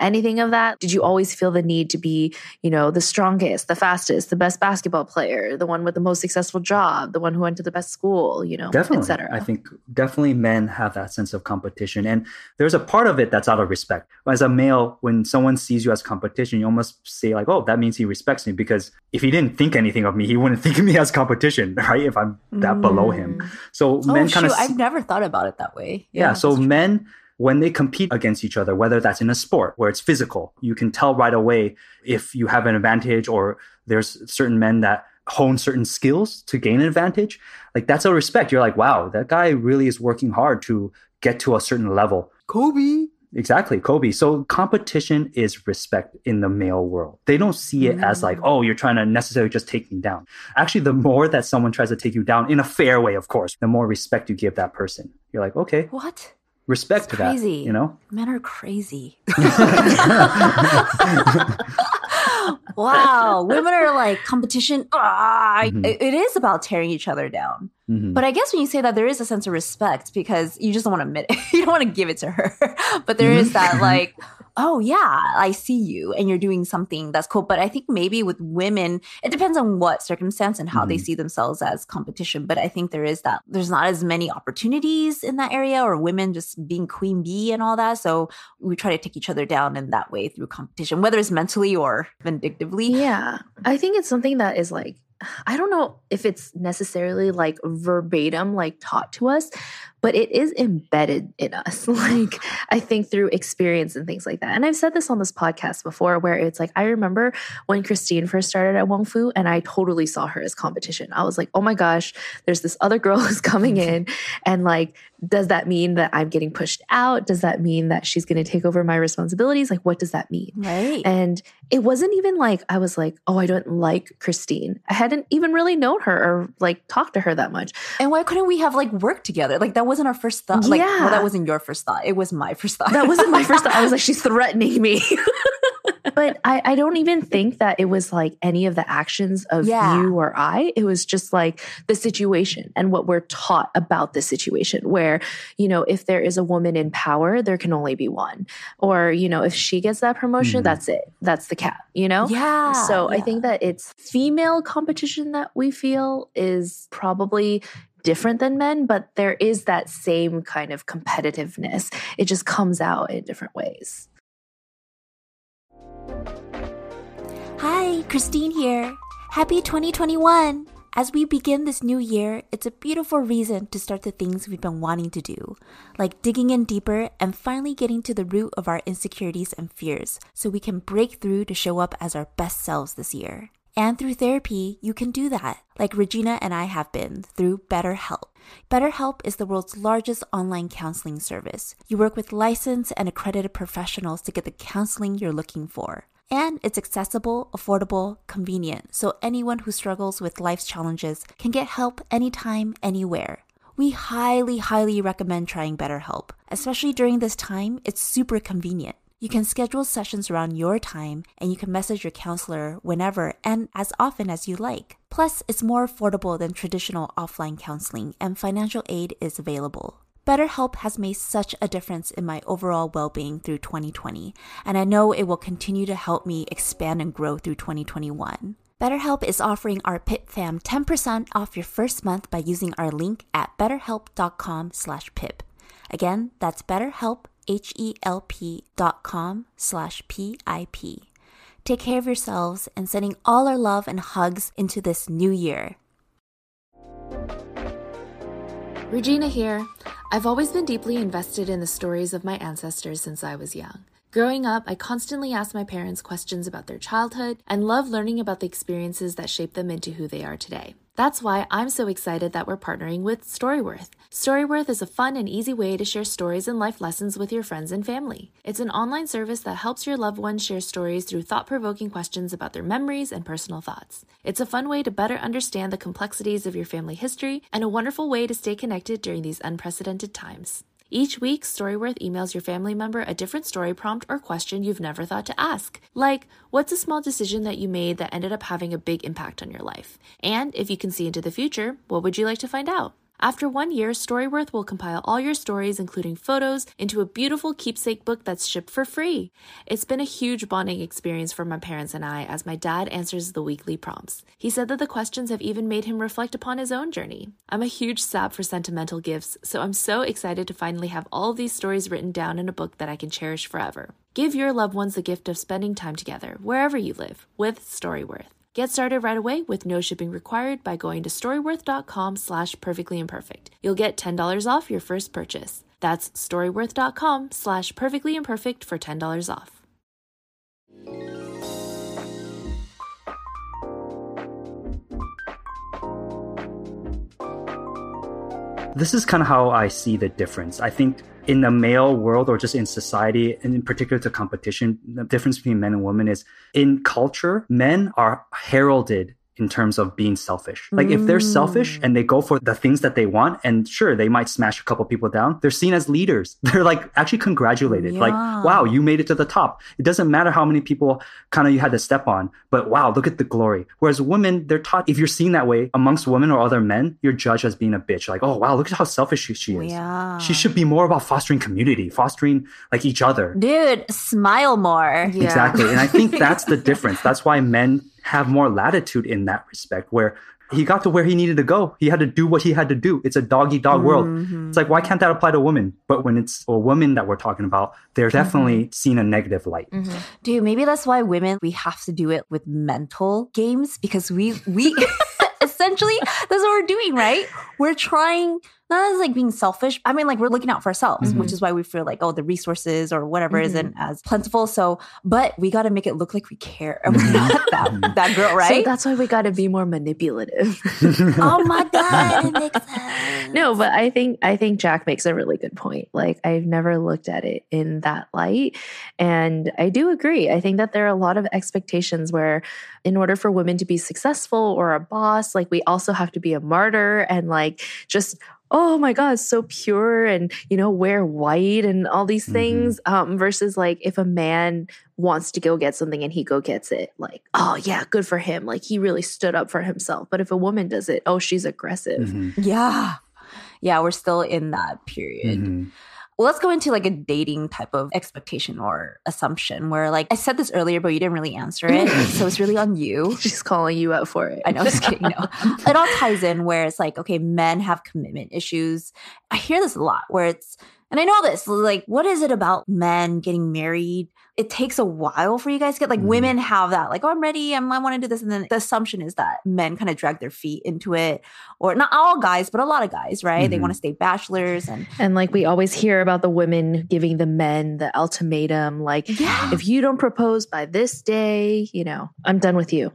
anything of that? Did you always feel the need to be, you know, the strongest, the fastest, the best basketball player, the one with the most successful job, the one who went to the best school, you know, definitely, et cetera? I think definitely men have that sense of competition. And there's a part of it that's out of respect. As a male, when someone sees you as competition, you almost say like, oh, that means he respects me, because if he didn't think anything of me, he wouldn't think of me as competition, right? If I'm that mm. below him. So oh, men kind of... I've never thought about it that way. Yeah, yeah so men... when they compete against each other, whether that's in a sport where it's physical, you can tell right away if you have an advantage, or there's certain men that hone certain skills to gain an advantage. Like that's a respect. You're like, wow, that guy really is working hard to get to a certain level. Kobe. Exactly, Kobe. So competition is respect in the male world. They don't see it mm. as like, oh, you're trying to necessarily just take me down. Actually, the more that someone tries to take you down in a fair way, of course, the more respect you give that person. You're like, okay. What? Respect to that, you know? Men are crazy. Wow. Women are like competition. Ah, mm-hmm. it, it is about tearing each other down. Mm-hmm. But I guess when you say that, there is a sense of respect because you just don't want to admit it. You don't want to give it to her. But there mm-hmm. is that like, oh yeah, I see you and you're doing something that's cool. But I think maybe with women, it depends on what circumstance and how mm-hmm. they see themselves as competition. But I think there is that there's not as many opportunities in that area, or women just being queen bee and all that. So we try to take each other down in that way through competition, whether it's mentally or vindictively. Yeah. I think it's something that is like, I don't know if it's necessarily like verbatim, like taught to us, but it is embedded in us. Like, I think through experience and things like that. And I've said this on this podcast before, where it's like, I remember when Christine first started at Wong Fu, and I totally saw her as competition. I was like, oh my gosh, there's this other girl who's coming in. And like, does that mean that I'm getting pushed out? Does that mean that she's going to take over my responsibilities? Like, what does that mean? Right. And it wasn't even like, I was like, oh, I don't like Christine. I hadn't even really known her or like talked to her that much. And why couldn't we have like worked together? Like, that wasn't our first thought. Yeah. Like, well, that wasn't your first thought. It was my first thought. That wasn't my first thought. I was like, she's threatening me. But I, I don't even think that it was like any of the actions of yeah. you or I. It was just like the situation and what we're taught about the situation where, you know, if there is a woman in power, there can only be one. Or, you know, if she gets that promotion, mm. that's it. That's the cap, you know? Yeah. So yeah. I think that it's female competition that we feel is probably different than men, but there is that same kind of competitiveness. It just comes out in different ways. Hi, Christine here. Happy twenty twenty-one! As we begin this new year, it's a beautiful reason to start the things we've been wanting to do, like digging in deeper and finally getting to the root of our insecurities and fears so we can break through to show up as our best selves this year. And through therapy, you can do that, like Regina and I have been, through BetterHelp. BetterHelp is the world's largest online counseling service. You work with licensed and accredited professionals to get the counseling you're looking for. And it's accessible, affordable, convenient, so anyone who struggles with life's challenges can get help anytime, anywhere. We highly, highly recommend trying BetterHelp. Especially during this time, it's super convenient. You can schedule sessions around your time, and you can message your counselor whenever and as often as you like. Plus, it's more affordable than traditional offline counseling, and financial aid is available. BetterHelp has made such a difference in my overall well-being through twenty twenty, and I know it will continue to help me expand and grow through twenty twenty-one. BetterHelp is offering our P I P fam ten percent off your first month by using our link at betterhelp dot com slash pip. Again, that's BetterHelp. H-E-L-P dot com slash P-I-P. Take care of yourselves and sending all our love and hugs into this new year. Regina here. I've always been deeply invested in the stories of my ancestors since I was young. Growing up, I constantly asked my parents questions about their childhood and loved learning about the experiences that shaped them into who they are today. That's why I'm so excited that we're partnering with StoryWorth. StoryWorth is a fun and easy way to share stories and life lessons with your friends and family. It's an online service that helps your loved ones share stories through thought-provoking questions about their memories and personal thoughts. It's a fun way to better understand the complexities of your family history and a wonderful way to stay connected during these unprecedented times. Each week, StoryWorth emails your family member a different story prompt or question you've never thought to ask, like, what's a small decision that you made that ended up having a big impact on your life? And if you can see into the future, what would you like to find out? After one year, StoryWorth will compile all your stories, including photos, into a beautiful keepsake book that's shipped for free. It's been a huge bonding experience for my parents and I as my dad answers the weekly prompts. He said that the questions have even made him reflect upon his own journey. I'm a huge sap for sentimental gifts, so I'm so excited to finally have all these stories written down in a book that I can cherish forever. Give your loved ones the gift of spending time together, wherever you live, with StoryWorth. Get started right away with no shipping required by going to storyworth.com slash perfectly imperfect. You'll get ten dollars off your first purchase. That's storyworth.com slash perfectly imperfect for ten dollars off. This is kind of how I see the difference. I think in the male world or just in society, and in particular to competition, the difference between men and women is in culture, men are heralded in terms of being selfish. Like mm. if they're selfish and they go for the things that they want, and sure, they might smash a couple people down, they're seen as leaders. They're like actually congratulated. Yeah. Like, wow, you made it to the top. It doesn't matter how many people kind of you had to step on, but wow, look at the glory. Whereas women, they're taught, if you're seen that way amongst women or other men, you're judged as being a bitch. Like, oh wow, look at how selfish she, she is. Yeah. She should be more about fostering community, fostering like each other. Dude, smile more. Yeah. Exactly. And I think that's the difference. That's why men have more latitude in that respect, where he got to where he needed to go. He had to do what he had to do. It's a dog-eat-dog mm-hmm. world. It's like, why can't that apply to women? But when it's a woman that we're talking about, they're mm-hmm. definitely seen a negative light. Mm-hmm. Dude, maybe that's why women, we have to do it with mental games because we we essentially, that's what we're doing, right? We're trying not as like being selfish. I mean, like we're looking out for ourselves, mm-hmm. which is why we feel like, oh, the resources or whatever mm-hmm. isn't as plentiful. So, but we got to make it look like we care. We're not that, that girl, right? So that's why we got to be more manipulative. Oh my God, it makes sense. No, but I think, I think Jack makes a really good point. Like I've never looked at it in that light. And I do agree. I think that there are a lot of expectations where in order for women to be successful or a boss, like we also have to be a martyr and like just, oh my God, so pure and, you know, wear white and all these mm-hmm. things um, versus like if a man wants to go get something and he go gets it, like, oh yeah, good for him. Like he really stood up for himself. But if a woman does it, oh, she's aggressive. Mm-hmm. Yeah. Yeah. We're still in that period. Mm-hmm. Well, let's go into like a dating type of expectation or assumption where like, I said this earlier, but you didn't really answer it. So it's really on you. She's calling you out for it. I know, just kidding. No. It all ties in where it's like, okay, men have commitment issues. I hear this a lot where it's, and I know this, like, what is it about men getting married? It takes a while for you guys to get, like mm. women have that, like, oh, I'm ready, I'm, I want to do this. And then the assumption is that men kind of drag their feet into it, or not all guys, but a lot of guys, right? Mm-hmm. They want to stay bachelors. And and like we always hear about the women giving the men the ultimatum, like, yeah. if you don't propose by this day, you know, I'm done with you.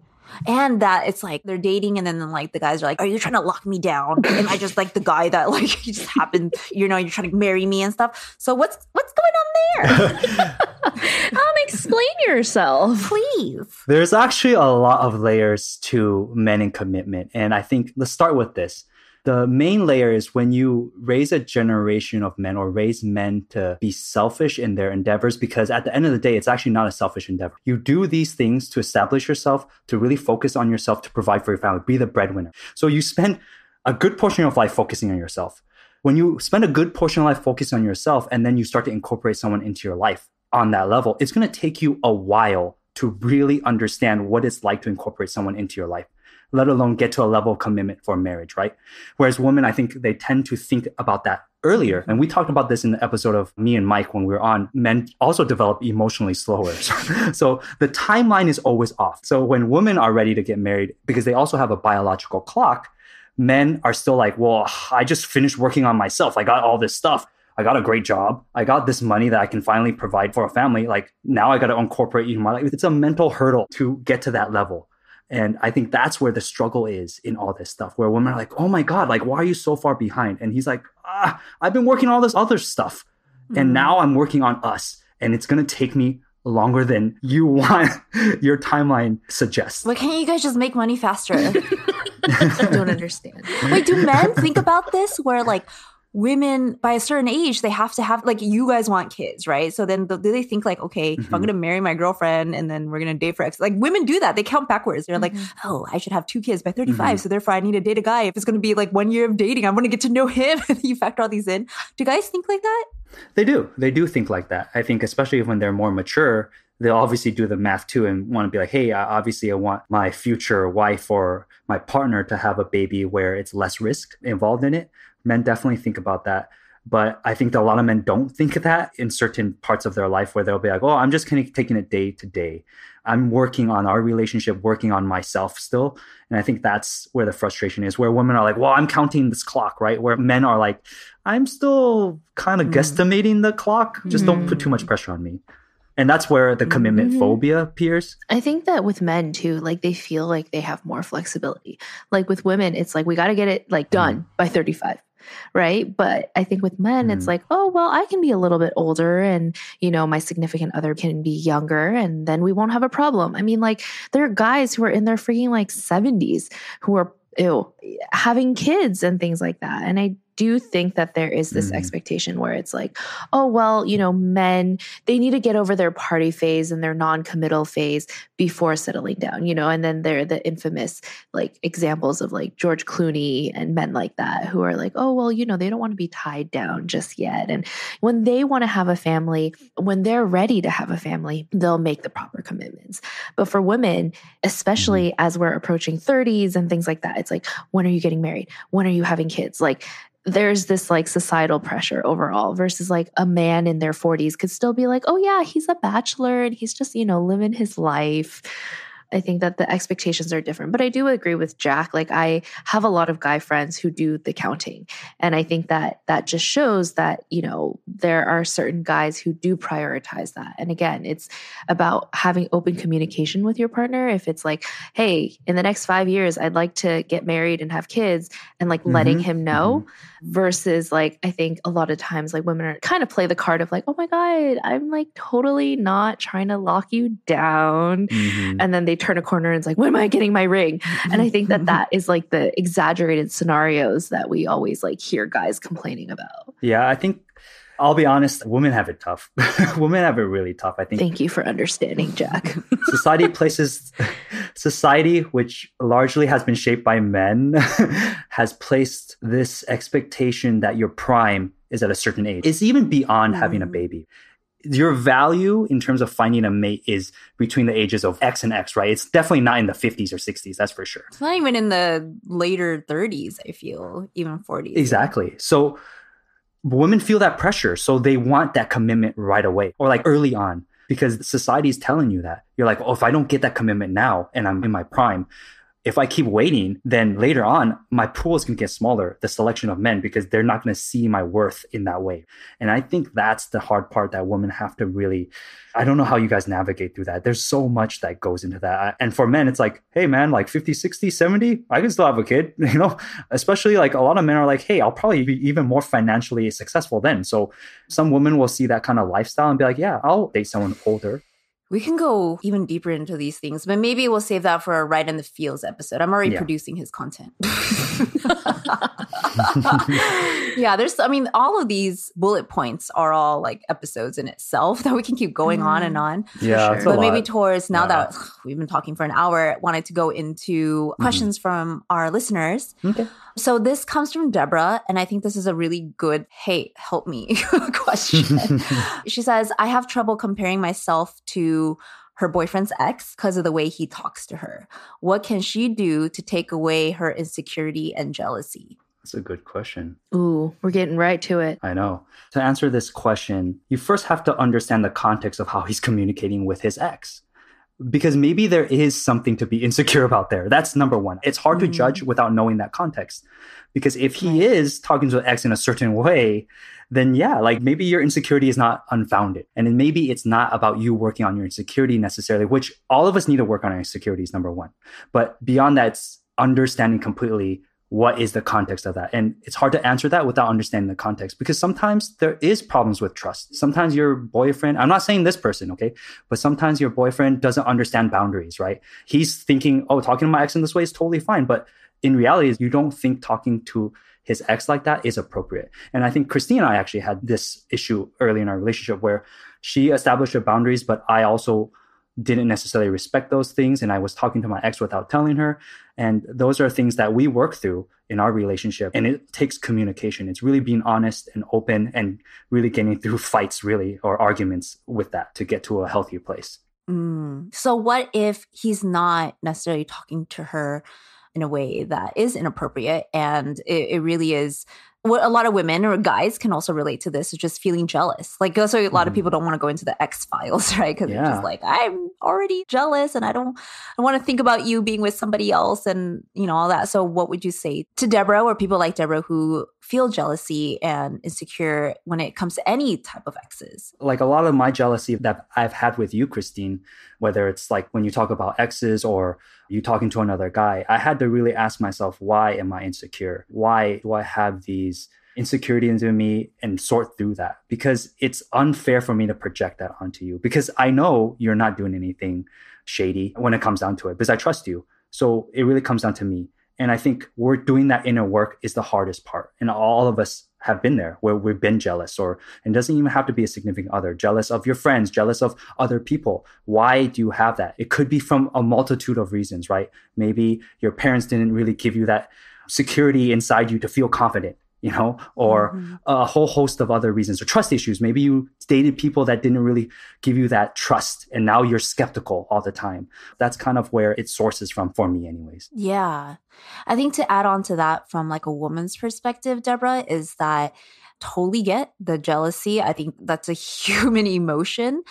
And that it's like they're dating and then like the guys are like, are you trying to lock me down? And I just like the guy that like you just happened, you know, you're trying to marry me and stuff. So what's what's going on there? Um, explain yourself, please. There's actually a lot of layers to men and commitment. And I think let's start with this. The main layer is when you raise a generation of men or raise men to be selfish in their endeavors, because at the end of the day, it's actually not a selfish endeavor. You do these things to establish yourself, to really focus on yourself, to provide for your family, be the breadwinner. So you spend a good portion of life focusing on yourself. When you spend a good portion of life focusing on yourself and then you start to incorporate someone into your life on that level, it's going to take you a while to really understand what it's like to incorporate someone into your life, let alone get to a level of commitment for marriage, right? Whereas women, I think they tend to think about that earlier. And we talked about this in the episode of me and Mike when we were on, men also develop emotionally slower. So the timeline is always off. So when women are ready to get married, because they also have a biological clock, men are still like, well, I just finished working on myself. I got all this stuff. I got a great job. I got this money that I can finally provide for a family. Like now I got to incorporate you in my life. It's a mental hurdle to get to that level. And I think that's where the struggle is in all this stuff, where women are like, oh my God, like, why are you so far behind? And he's like, ah, I've been working on all this other stuff. Mm-hmm. And now I'm working on us. And it's going to take me longer than you want your timeline suggests. Why can't you guys just make money faster? I don't understand. Wait, do men think about this where like, women by a certain age, they have to have, like, you guys want kids, right? So then do they think like, okay, mm-hmm. if I'm going to marry my girlfriend and then we're going to date for X, like women do that. They count backwards. They're mm-hmm. like, oh, I should have two kids by thirty-five. Mm-hmm. So therefore I need to date a guy. If it's going to be like one year of dating, I'm going to get to know him. You factor all these in. Do guys think like that? They do. They do think like that. I think especially when they're more mature, they'll obviously do the math too and want to be like, hey, obviously I want my future wife or my partner to have a baby where it's less risk involved in it. Men definitely think about that. But I think that a lot of men don't think of that in certain parts of their life where they'll be like, oh, I'm just kind of taking it day to day. I'm working on our relationship, working on myself still. And I think that's where the frustration is, where women are like, well, I'm counting this clock, right? Where men are like, I'm still kind of mm. guesstimating the clock. Just mm. don't put too much pressure on me. And that's where the commitment mm-hmm. phobia appears. I think that with men too, like they feel like they have more flexibility. Like with women, it's like, we got to get it like done mm. by thirty-five. Right. But I think with men, mm. it's like, oh, well, I can be a little bit older and, you know, my significant other can be younger and then we won't have a problem. I mean, like there are guys who are in their freaking like seventies who are ew, having kids and things like that. And I do think that there is this mm. expectation where it's like, oh, well, you know, men, they need to get over their party phase and their non-committal phase before settling down, you know, and then there are the infamous like examples of like George Clooney and men like that who are like, oh, well, you know, they don't want to be tied down just yet. And when they want to have a family, when they're ready to have a family, they'll make the proper commitments. But for women, especially mm. as we're approaching thirties and things like that, it's like, when are you getting married? When are you having kids? Like, there's this like societal pressure overall versus like a man in their forties could still be like, oh yeah, he's a bachelor and he's just, you know, living his life. I think that the expectations are different. But I do agree with Jack. Like, I have a lot of guy friends who do the counting. And I think that that just shows that, you know, there are certain guys who do prioritize that. And again, it's about having open communication with your partner. If it's like, hey, in the next five years, I'd like to get married and have kids, and like mm-hmm. letting him know mm-hmm. versus like, I think a lot of times like women are kind of play the card of like, oh my God, I'm like totally not trying to lock you down. Mm-hmm. And then they turn a corner and it's like, when am I getting my ring? And I think that that is like the exaggerated scenarios that we always like hear guys complaining about. Yeah, I think I'll be honest, women have it tough. Women have it really tough, I think. Thank you for understanding, Jack. Society places, society, which largely has been shaped by men, has placed this expectation that your prime is at a certain age. It's even beyond mm. having a baby. Your value in terms of finding a mate is between the ages of X and X, right? It's definitely not in the fifties or sixties, that's for sure. It's not even in the later thirties, I feel, even forties. Exactly. So women feel that pressure. So they want that commitment right away or like early on, because society is telling you that. You're like, oh, if I don't get that commitment now and I'm in my prime, if I keep waiting, then later on, my pool is going to get smaller, the selection of men, because they're not going to see my worth in that way. And I think that's the hard part that women have to really, I don't know how you guys navigate through that. There's so much that goes into that. And for men, it's like, hey man, like fifty, sixty, seventy, I can still have a kid, you know, especially like a lot of men are like, hey, I'll probably be even more financially successful then. So some women will see that kind of lifestyle and be like, yeah, I'll date someone older. We can go even deeper into these things, but maybe we'll save that for our Right in the Feels episode. I'm already yeah. producing his content. yeah, there's, I mean, all of these bullet points are all like episodes in itself that we can keep going mm. on and on. Yeah, sure. But maybe Taurus, now yeah. that ugh, we've been talking for an hour, wanted to go into mm-hmm. questions from our listeners. Okay. So this comes from Deborah, and I think this is a really good, hey, help me question. She says, I have trouble comparing myself to her boyfriend's ex because of the way he talks to her. What can she do to take away her insecurity and jealousy? That's a good question. Ooh, we're getting right to it. I know. To answer this question, you first have to understand the context of how he's communicating with his ex. Because maybe there is something to be insecure about there. That's number one. It's hard mm-hmm. to judge without knowing that context. Because if he right. is talking to an ex in a certain way, then yeah, like maybe your insecurity is not unfounded. And then maybe it's not about you working on your insecurity necessarily, which all of us need to work on our insecurities, number one. But beyond that, it's understanding completely what is the context of that. And it's hard to answer that without understanding the context, because sometimes there is problems with trust. Sometimes your boyfriend, I'm not saying this person, okay, but sometimes your boyfriend doesn't understand boundaries, right? He's thinking, oh, talking to my ex in this way is totally fine. But in reality, you don't think talking to his ex like that is appropriate. And I think Christine and I actually had this issue early in our relationship where she established her boundaries, but I also didn't necessarily respect those things. And I was talking to my ex without telling her. And those are things that we work through in our relationship. And it takes communication. It's really being honest and open and really getting through fights, really, or arguments with that to get to a healthy place. Mm. So what if he's not necessarily talking to her in a way that is inappropriate? And it, it really is... What a lot of women or guys can also relate to this is just feeling jealous. Like, that's why a lot mm. of people don't want to go into the X files, right? Because yeah. they're just like, I'm already jealous and I don't I want to think about you being with somebody else and, you know, all that. So what would you say to Deborah or people like Deborah who feel jealousy and insecure when it comes to any type of exes? Like a lot of my jealousy that I've had with you, Christine, whether it's like when you talk about exes or you talking to another guy, I had to really ask myself, why am I insecure? Why do I have these insecurities in me, and sort through that? Because it's unfair for me to project that onto you, because I know you're not doing anything shady when it comes down to it, because I trust you. So it really comes down to me. And I think we're doing that inner work is the hardest part. And all of us have been there where we've been jealous, or, and it doesn't even have to be a significant other, jealous of your friends, jealous of other people. Why do you have that? It could be from a multitude of reasons, right? Maybe your parents didn't really give you that security inside you to feel confident, you know, or mm-hmm. a whole host of other reasons, or trust issues. Maybe you dated people that didn't really give you that trust, and now you're skeptical all the time. That's kind of where it sources from for me anyways. Yeah. I think to add on to that from like a woman's perspective, Deborah, is that totally get the jealousy. I think that's a human emotion.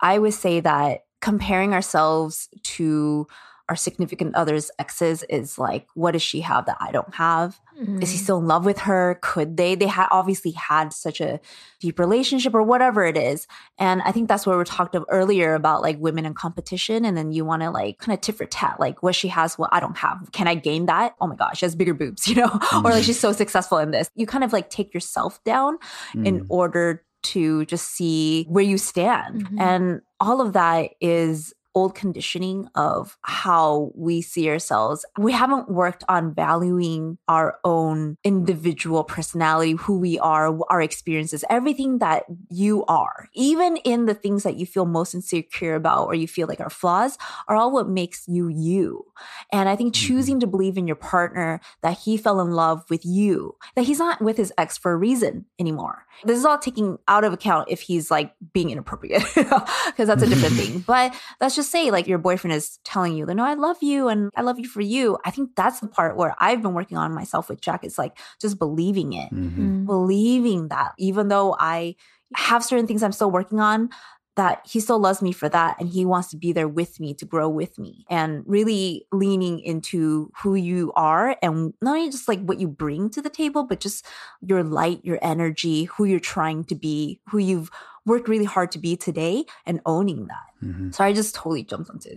I would say that comparing ourselves to our significant other's exes is like, what does she have that I don't have? Mm-hmm. Is he still in love with her? Could they? They had obviously had such a deep relationship or whatever it is. And I think that's where we talked of earlier about like women in competition. And then you want to like kind of tit for tat, like what she has, what I don't have. Can I gain that? Oh my gosh, she has bigger boobs, you know, mm-hmm. or like she's so successful in this. You kind of like take yourself down mm-hmm. in order to just see where you stand. Mm-hmm. And all of that is old conditioning of how we see ourselves. We haven't worked on valuing our own individual personality, who we are, our experiences, everything that you are, even in the things that you feel most insecure about or you feel like are flaws, are all what makes you you. And I think choosing to believe in your partner that he fell in love with you, that he's not with his ex for a reason anymore. This is all taking out of account if he's like being inappropriate, because that's a different thing. But that's just Just say like your boyfriend is telling you, no, I love you and I love you for you. I think that's the part where I've been working on myself with Jack. It's like just believing it, mm-hmm. believing that even though I have certain things I'm still working on, that he still loves me for that and he wants to be there with me, to grow with me, and really leaning into who you are and not only just like what you bring to the table, but just your light, your energy, who you're trying to be, who you've worked really hard to be today, and owning that. Mm-hmm. So I just totally jumped onto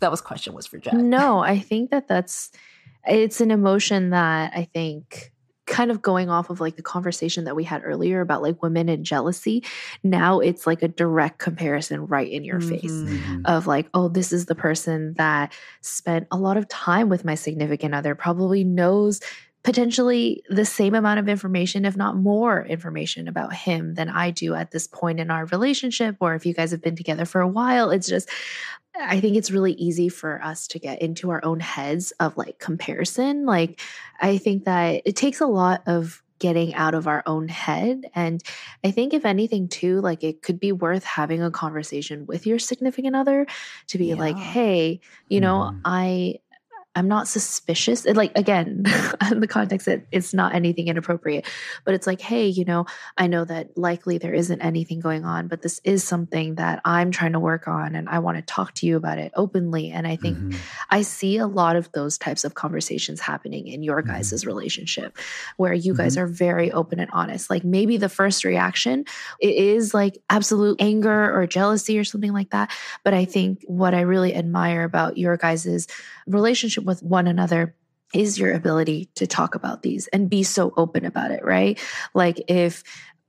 that was question was for Jack. No, I think that that's, it's an emotion that I think kind of going off of like the conversation that we had earlier about like women and jealousy. Now it's like a direct comparison right in your mm-hmm. face of like, oh, this is the person that spent a lot of time with my significant other, probably knows potentially the same amount of information, if not more information about him than I do at this point in our relationship, or if you guys have been together for a while. It's just, I think it's really easy for us to get into our own heads of like comparison. Like, I think that it takes a lot of getting out of our own head. And I think if anything too, like it could be worth having a conversation with your significant other to be yeah. like, hey, you know, mm-hmm. I... I'm not suspicious. It like, again, in the context that it's not anything inappropriate, but it's like, hey, you know, I know that likely there isn't anything going on, but this is something that I'm trying to work on and I want to talk to you about it openly. And I think mm-hmm. I see a lot of those types of conversations happening in your mm-hmm. guys' relationship where you mm-hmm. guys are very open and honest. Like maybe the first reaction is like absolute anger or jealousy or something like that. But I think what I really admire about your guys' relationship with one another is your ability to talk about these and be so open about it, right? Like if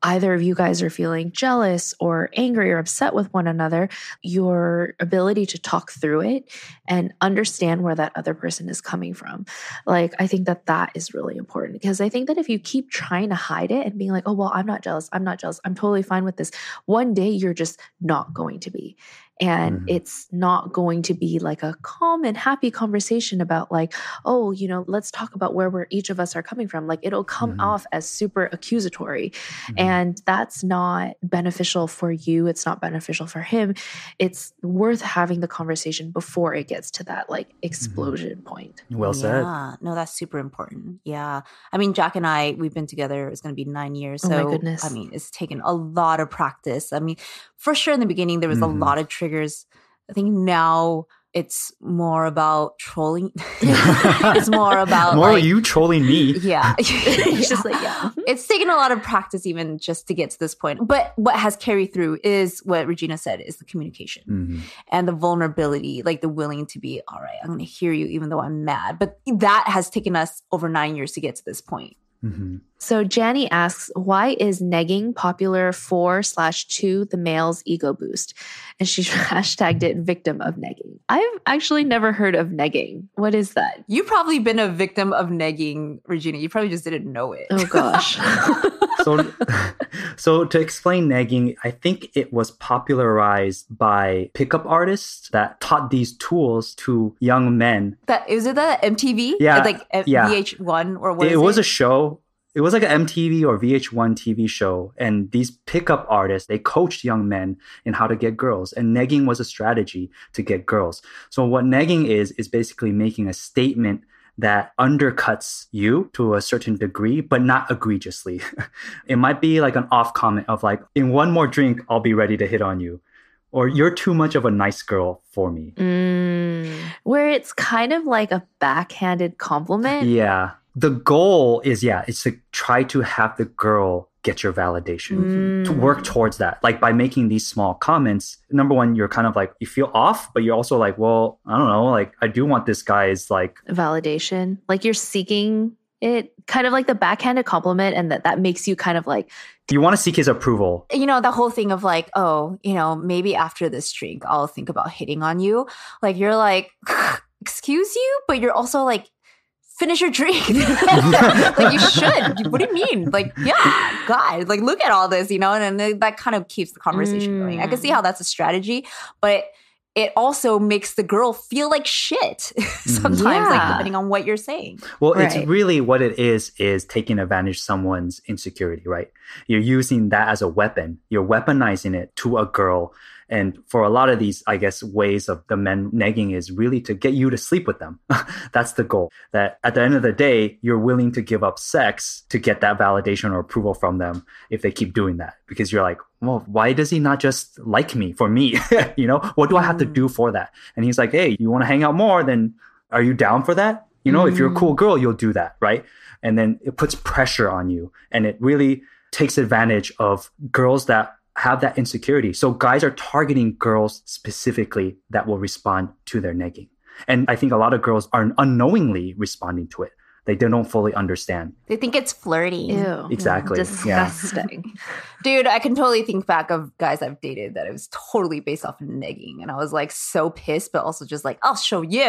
either of you guys are feeling jealous or angry or upset with one another, your ability to talk through it and understand where that other person is coming from. Like, I think that that is really important, because I think that if you keep trying to hide it and being like, oh, well, I'm not jealous. I'm not jealous. I'm totally fine with this. One day you're just not going to be. And mm-hmm. it's not going to be like a calm and happy conversation about like, oh, you know, let's talk about where we're each of us are coming from. Like it'll come mm-hmm. off as super accusatory mm-hmm. and that's not beneficial for you. It's not beneficial for him. It's worth having the conversation before it gets to that like explosion mm-hmm. point. Well said. Yeah. No, that's super important. Yeah. I mean, Jack and I, we've been together, it's going to be nine years. So, oh my goodness. I mean, it's taken a lot of practice. I mean, for sure in the beginning, there was mm-hmm. a lot of triggers. I think now it's more about trolling. It's more about more like, you trolling me. Yeah. It's just like, yeah. It's taken a lot of practice even just to get to this point. But what has carried through is what Regina said, is the communication mm-hmm. and the vulnerability, like the willing to be, all right, I'm going to hear you even though I'm mad. But that has taken us over nine years to get to this point. Mm-hmm. So Janny asks, why is negging popular for slash to the male's ego boost? And she hashtagged it victim of negging. I've actually never heard of negging. What is that? You've probably been a victim of negging, Regina. You probably just didn't know it. Oh, gosh. so, so to explain negging, I think it was popularized by pickup artists that taught these tools to young men. That, is it that M T V? Yeah. Like yeah. V H one or what it, is it? It was a show. It was like an M T V or V H one T V show. And these pickup artists, they coached young men in how to get girls. And negging was a strategy to get girls. So what negging is, is basically making a statement that undercuts you to a certain degree, but not egregiously. It might be like an off comment of like, in one more drink, I'll be ready to hit on you. Or you're too much of a nice girl for me. Mm, where it's kind of like a backhanded compliment. Yeah. The goal is, yeah, it's to try to have the girl get your validation, mm. to work towards that. Like by making these small comments, number one, you're kind of like, you feel off, but you're also like, well, I don't know, like I do want this guy's like... validation. Like you're seeking it, kind of like the backhanded compliment, and that, that makes you kind of like... You want to seek his approval. You know, the whole thing of like, oh, you know, maybe after this drink, I'll think about hitting on you. Like, you're like, excuse you? But you're also like, finish your drink. Like, you should. What do you mean? Like, yeah, God, like, look at all this, you know? And then that kind of keeps the conversation mm. going. I can see how that's a strategy, but it also makes the girl feel like shit sometimes, yeah. like depending on what you're saying. Well, right. It's really what it is, is taking advantage of someone's insecurity, right? You're using that as a weapon. You're weaponizing it to a girl. And for a lot of these, I guess, ways of the men negging is really to get you to sleep with them. That's the goal. That at the end of the day, you're willing to give up sex to get that validation or approval from them if they keep doing that. Because you're like, well, why does he not just like me for me? You know, what do I have to do for that? And he's like, hey, you want to hang out more? Then are you down for that? You know, mm. if you're a cool girl, you'll do that, right? And then it puts pressure on you. And it really takes advantage of girls that have that insecurity. So guys are targeting girls specifically that will respond to their negging. And I think a lot of girls are unknowingly responding to it. They don't fully understand. They think it's flirty. Ew. Exactly. Disgusting. Yeah. Dude, I can totally think back of guys I've dated that it was totally based off of negging. And I was like so pissed, but also just like, I'll show you, you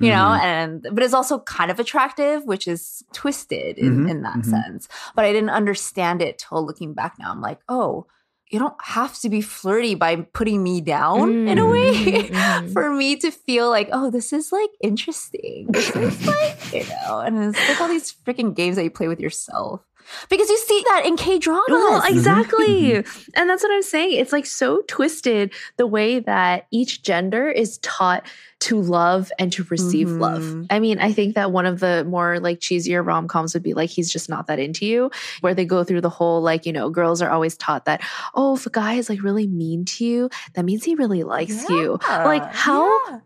mm-hmm. know? And but it's also kind of attractive, which is twisted in, mm-hmm. in that mm-hmm. sense. But I didn't understand it till looking back now. I'm like, oh, you don't have to be flirty by putting me down mm. in a way mm. for me to feel like, oh, this is like interesting. This is like, you know, and it's like all these freaking games that you play with yourself. Because you see that in K-dramas. Well, exactly. And that's what I'm saying. It's like so twisted the way that each gender is taught to love and to receive mm-hmm. love. I mean, I think that one of the more like cheesier rom-coms would be like, He's Just Not That Into You, where they go through the whole like, you know, girls are always taught that, oh, if a guy is like really mean to you, that means he really likes yeah. you. Like how... Yeah.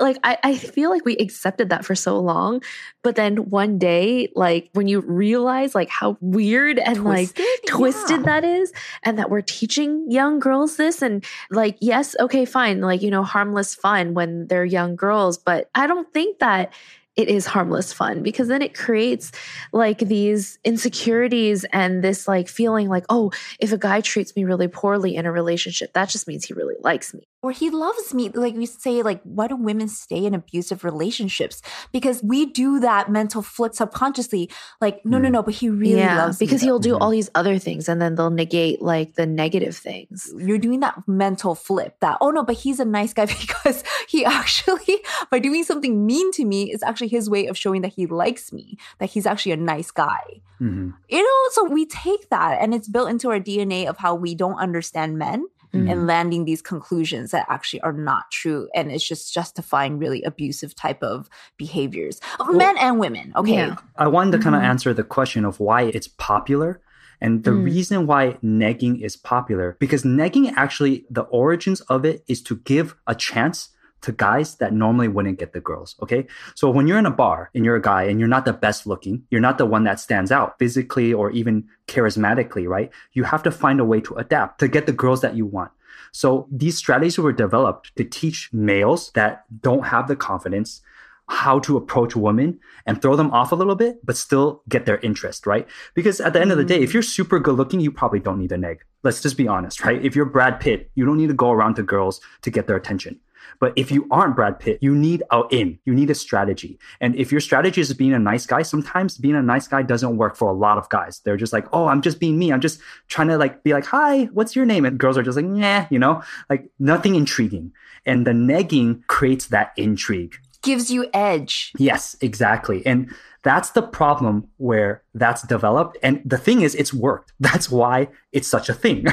Like, I, I feel like we accepted that for so long, but then one day, like when you realize like how weird and twisted, like twisted yeah. that is, and that we're teaching young girls this, and like, yes, okay, fine. Like, you know, harmless fun when they're young girls, but I don't think that it is harmless fun, because then it creates like these insecurities and this like feeling like, oh, if a guy treats me really poorly in a relationship, that just means he really likes me. Or he loves me. Like we say, like, why do women stay in abusive relationships? Because we do that mental flip subconsciously. Like, no, mm. no, no, but he really yeah, loves me. Because he'll do all these other things and then they'll negate like the negative things. You're doing that mental flip that, oh no, but he's a nice guy because he actually, by doing something mean to me, is actually his way of showing that he likes me, that he's actually a nice guy. Mm-hmm. You know, so we take that and it's built into our D N A of how we don't understand men. Mm-hmm. And landing these conclusions that actually are not true. And it's just justifying really abusive type of behaviors of well, men and women. Okay. Yeah. I wanted to mm-hmm. kind of answer the question of why it's popular. And the mm. reason why negging is popular, because negging actually, the origins of it is to give a chance to guys that normally wouldn't get the girls, okay? So when you're in a bar and you're a guy and you're not the best looking, you're not the one that stands out physically or even charismatically, right? You have to find a way to adapt to get the girls that you want. So these strategies were developed to teach males that don't have the confidence how to approach women and throw them off a little bit, but still get their interest, right? Because at the end mm-hmm. of the day, if you're super good looking, you probably don't need a neg. Let's just be honest, right? If you're Brad Pitt, you don't need to go around to girls to get their attention. But if you aren't Brad Pitt, you need an in. You need a strategy. And if your strategy is being a nice guy, sometimes being a nice guy doesn't work for a lot of guys. They're just like, oh, I'm just being me. I'm just trying to like be like, hi, what's your name? And girls are just like, nah, you know, like nothing intriguing. And the negging creates that intrigue. Gives you edge. Yes, exactly. And that's the problem where that's developed. And the thing is, it's worked. That's why it's such a thing.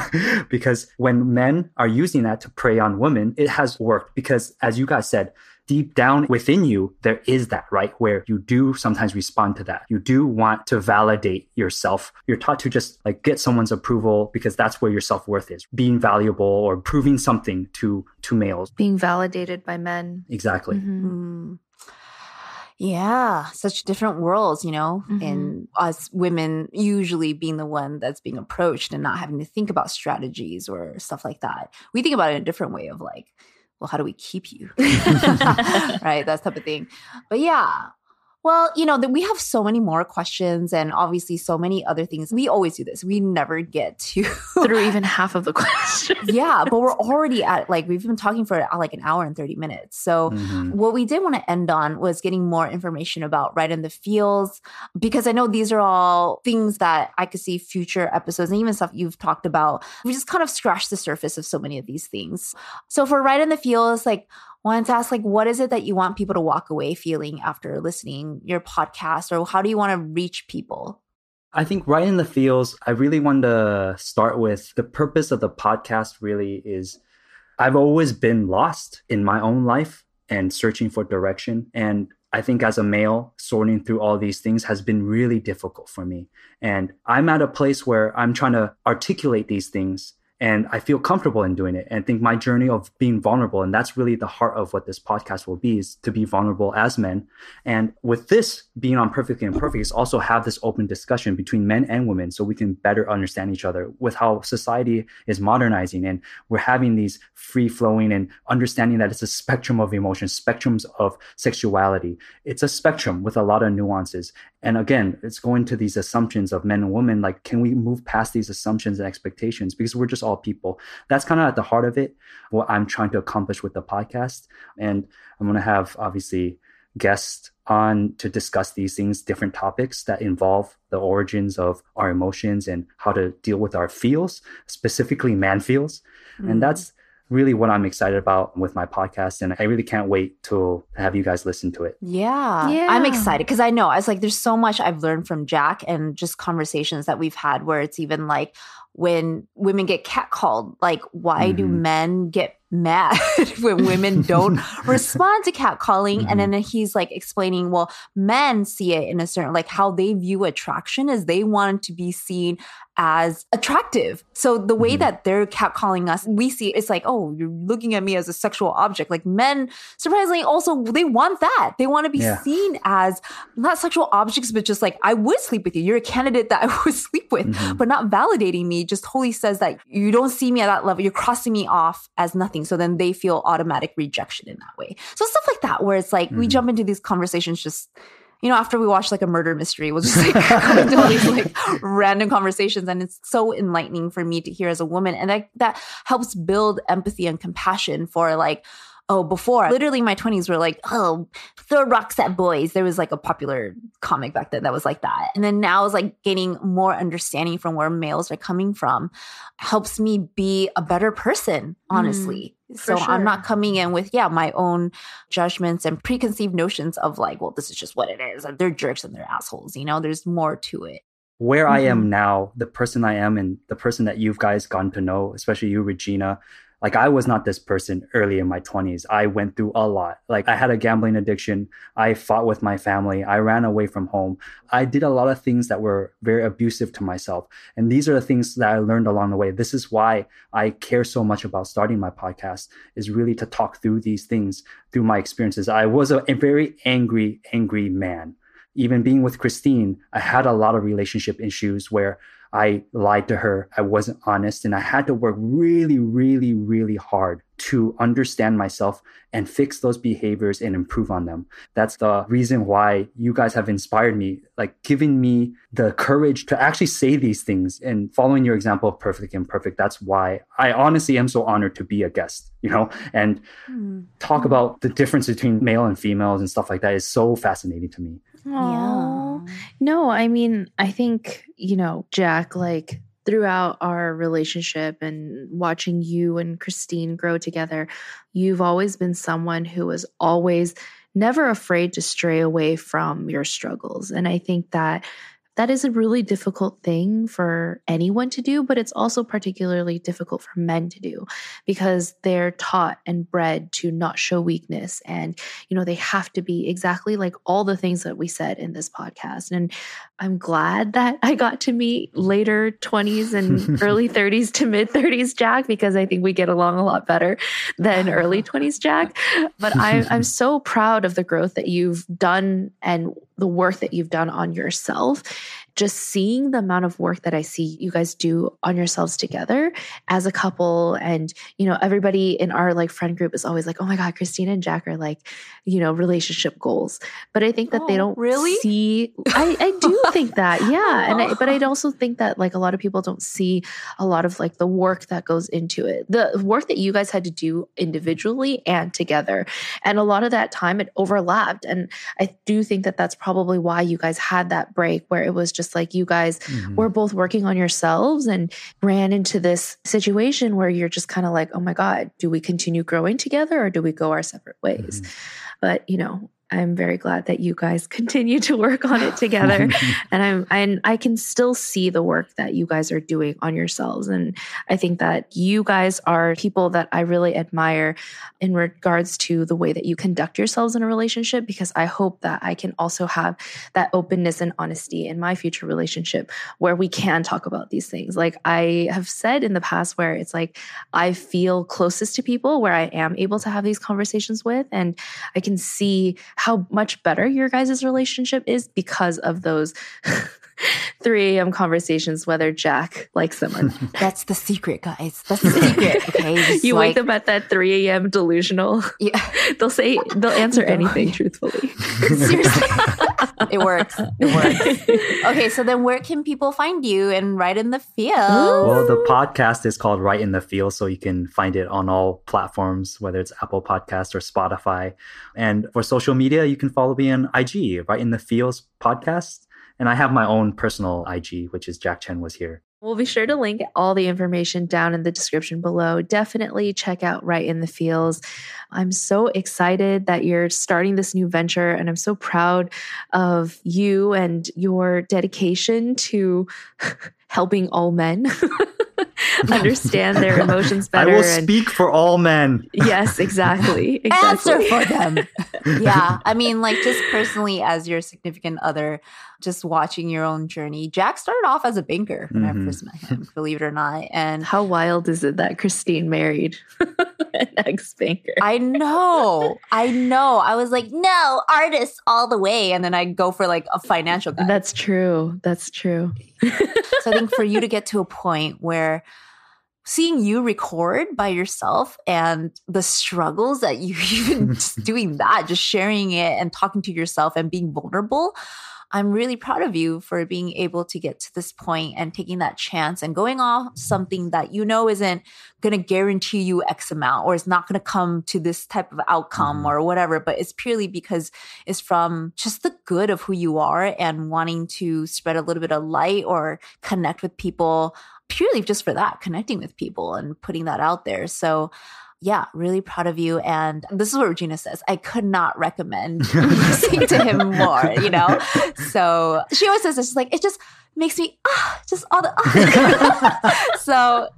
Because when men are using that to prey on women, it has worked. Because as you guys said, deep down within you, there is that, right? Where you do sometimes respond to that. You do want to validate yourself. You're taught to just like get someone's approval because that's where your self-worth is. Being valuable or proving something to, to males. Being validated by men. Exactly. Mm-hmm. Yeah, such different worlds, you know, mm-hmm. and us women usually being the one that's being approached and not having to think about strategies or stuff like that. We think about it in a different way of like, well, how do we keep you? Right? That type of thing. But yeah. Well, you know, that we have so many more questions and obviously so many other things. We always do this. We never get to through even half of the questions. Yeah, but we're already at like, we've been talking for like an hour and thirty minutes. So mm-hmm. what we did want to end on was getting more information about Right in the Feels, because I know these are all things that I could see future episodes and even stuff you've talked about. We just kind of scratched the surface of so many of these things. So for Right in the Feels, like, wanted to ask, like, what is it that you want people to walk away feeling after listening your podcast, or how do you want to reach people? I think Right in the Feels, I really want to start with the purpose of the podcast really is I've always been lost in my own life and searching for direction. And I think as a male, sorting through all these things has been really difficult for me. And I'm at a place where I'm trying to articulate these things. And I feel comfortable in doing it. And I think my journey of being vulnerable, and that's really the heart of what this podcast will be, is to be vulnerable as men. And with this being on Perfectly Imperfect, is also have this open discussion between men and women so we can better understand each other with how society is modernizing. And we're having these free flowing and understanding that it's a spectrum of emotions, spectrums of sexuality. It's a spectrum with a lot of nuances. And again, it's going to these assumptions of men and women. Like, can we move past these assumptions and expectations? Because we're just all people. That's kind of at the heart of it, what I'm trying to accomplish with the podcast. And I'm going to have obviously guests on to discuss these things, different topics that involve the origins of our emotions and how to deal with our feels, specifically man feels. Mm-hmm. And that's really what I'm excited about with my podcast. And I really can't wait to have you guys listen to it. Yeah. yeah. I'm excited because I know, I was like, there's so much I've learned from Jack and just conversations that we've had where it's even like when women get catcalled, like why mm-hmm. do men get mad when women don't respond to catcalling? Mm-hmm. And then he's like explaining, well, men see it in a certain, like how they view attraction is they want to be seen as attractive. So the way mm-hmm. that they're catcalling us, we see it, it's like, oh, you're looking at me as a sexual object. Like men, surprisingly, also they want that. They want to be yeah. seen as not sexual objects, but just like, I would sleep with you. You're a candidate that I would sleep with, mm-hmm. but not validating me. Just totally says that you don't see me at that level. You're crossing me off as nothing. So then they feel automatic rejection in that way. So stuff like that, where it's like, mm-hmm. we jump into these conversations just, you know, after we watch like a murder mystery, we'll just like go into all these like random conversations. And it's so enlightening for me to hear as a woman. And that, that helps build empathy and compassion for like, oh, before, literally my twenties were like, oh, throw rocks at boys. There was like a popular comic back then that was like that. And then now it's like getting more understanding from where males are coming from helps me be a better person, honestly. Mm. So sure. I'm not coming in with, yeah, my own judgments and preconceived notions of like, well, this is just what it is. Like, they're jerks and they're assholes. You know, there's more to it. Where mm-hmm. I am now, the person I am and the person that you've guys gotten to know, especially you, Regina, like I was not this person early in my twenties. I went through a lot. Like I had a gambling addiction. I fought with my family. I ran away from home. I did a lot of things that were very abusive to myself. And these are the things that I learned along the way. This is why I care so much about starting my podcast, is really to talk through these things, through my experiences. I was a very angry, angry man. Even being with Christine, I had a lot of relationship issues where I lied to her. I wasn't honest. And I had to work really, really, really hard to understand myself and fix those behaviors and improve on them. That's the reason why you guys have inspired me, like giving me the courage to actually say these things, and following your example of Perfectly Imperfect. That's why I honestly am so honored to be a guest, you know, and mm. talk about the difference between male and females and stuff like that is so fascinating to me. Aww. Yeah. No, I mean, I think, you know, Jack, like, throughout our relationship and watching you and Christine grow together, you've always been someone who was always never afraid to stray away from your struggles. And I think that That is a really difficult thing for anyone to do, but it's also particularly difficult for men to do because they're taught and bred to not show weakness. And, you know, they have to be exactly like all the things that we said in this podcast. And I'm glad that I got to meet later twenties and early thirties to mid thirties Jack, because I think we get along a lot better than early twenties Jack. But I'm, I'm so proud of the growth that you've done and the work that you've done on yourself. Just seeing the amount of work that I see you guys do on yourselves together as a couple. And, you know, everybody in our like friend group is always like, oh my God, Christine and Jack are like, you know, relationship goals. But I think that oh, they don't really see, I, I do think that. Yeah. And I, but I also think that like a lot of people don't see a lot of like the work that goes into it, the work that you guys had to do individually and together. And a lot of that time it overlapped. And I do think that that's probably why you guys had that break where it was just like you guys mm-hmm. were both working on yourselves and ran into this situation where you're just kind of like, oh my God, do we continue growing together or do we go our separate ways? Mm-hmm. But, you know, I'm very glad that you guys continue to work on it together. and I'm, and I can still see the work that you guys are doing on yourselves. And I think that you guys are people that I really admire in regards to the way that you conduct yourselves in a relationship, because I hope that I can also have that openness and honesty in my future relationship where we can talk about these things. Like I have said in the past where it's like, I feel closest to people where I am able to have these conversations with, and I can see how much better your guys' relationship is because of those three a.m. conversations, whether Jack likes them or not. That's the secret, guys. That's the secret. Okay, just you like, wake them at that three a.m. delusional. Yeah, they'll say they'll answer anything truthfully. Seriously, it works. It works. Okay, so then where can people find you and Right in the Feels? Well, the podcast is called Right in the Feels, so you can find it on all platforms, whether it's Apple Podcasts or Spotify. And for social media, you can follow me on I G, Right in the Feels podcast. And I have my own personal I G, which is Jack Chen Was Here. We'll be sure to link all the information down in the description below. Definitely check out Right in the Feels. I'm so excited that you're starting this new venture, and I'm so proud of you and your dedication to helping all men understand their emotions better. I will speak and, for all men. Yes, exactly. exactly. Answer for them. Yeah. I mean, like just personally as your significant other, just watching your own journey. Jack started off as a banker when mm-hmm. I first met him, believe it or not. And how wild is it that Christine married an ex-banker? I know. I know. I was like, no, artists all the way. And then I go for like a financial guy. That's true. That's true. So I think for you to get to a point where seeing you record by yourself and the struggles that you even just doing that, just sharing it and talking to yourself and being vulnerable, I'm really proud of you for being able to get to this point and taking that chance and going off something that you know isn't going to guarantee you X amount or it's not going to come to this type of outcome mm-hmm. or whatever, but it's purely because it's from just the good of who you are and wanting to spread a little bit of light or connect with people purely just for that, connecting with people and putting that out there. So yeah, really proud of you. And this is what Regina says. I could not recommend listening to him more, you know? So she always says this, she's like, it just makes me, ah, just all the, ah. So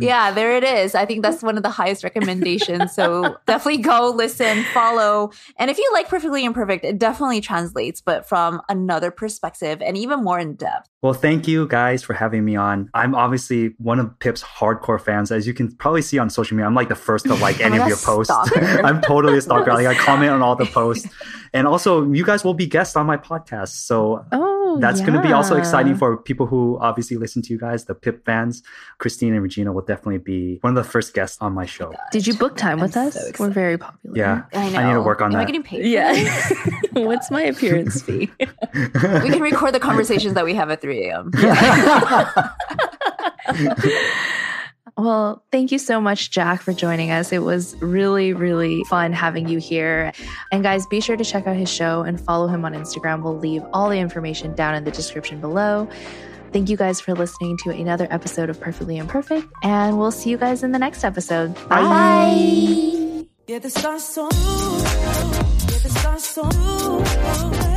yeah, there it is. I think that's one of the highest recommendations. So definitely go listen, follow. And if you like Perfectly Imperfect, it definitely translates, but from another perspective and even more in depth. Well, thank you guys for having me on. I'm obviously one of Pip's hardcore fans. As you can probably see on social media, I'm like the first to like any of your posts. I'm totally a stalker. Like, I comment on all the posts. And also, you guys will be guests on my podcast. So oh, that's yeah. going to be also exciting for people who obviously listen to you guys, the Pip fans. Christine and Regina will definitely be one of the first guests on my show. Oh, did you book time with I'm us? So We're very popular. Yeah. I know. I need to work on Am that. Am I getting paid? Yeah. What's my appearance fee? We can record the conversations that we have at three a.m. Yeah. Well, thank you so much, Jack, for joining us. It was really, really fun having you here. And guys, be sure to check out his show and follow him on Instagram. We'll leave all the information down in the description below. Thank you guys for listening to another episode of Perfectly Imperfect, and we'll see you guys in the next episode. Bye. Bye. Get the stars so, get the stars so.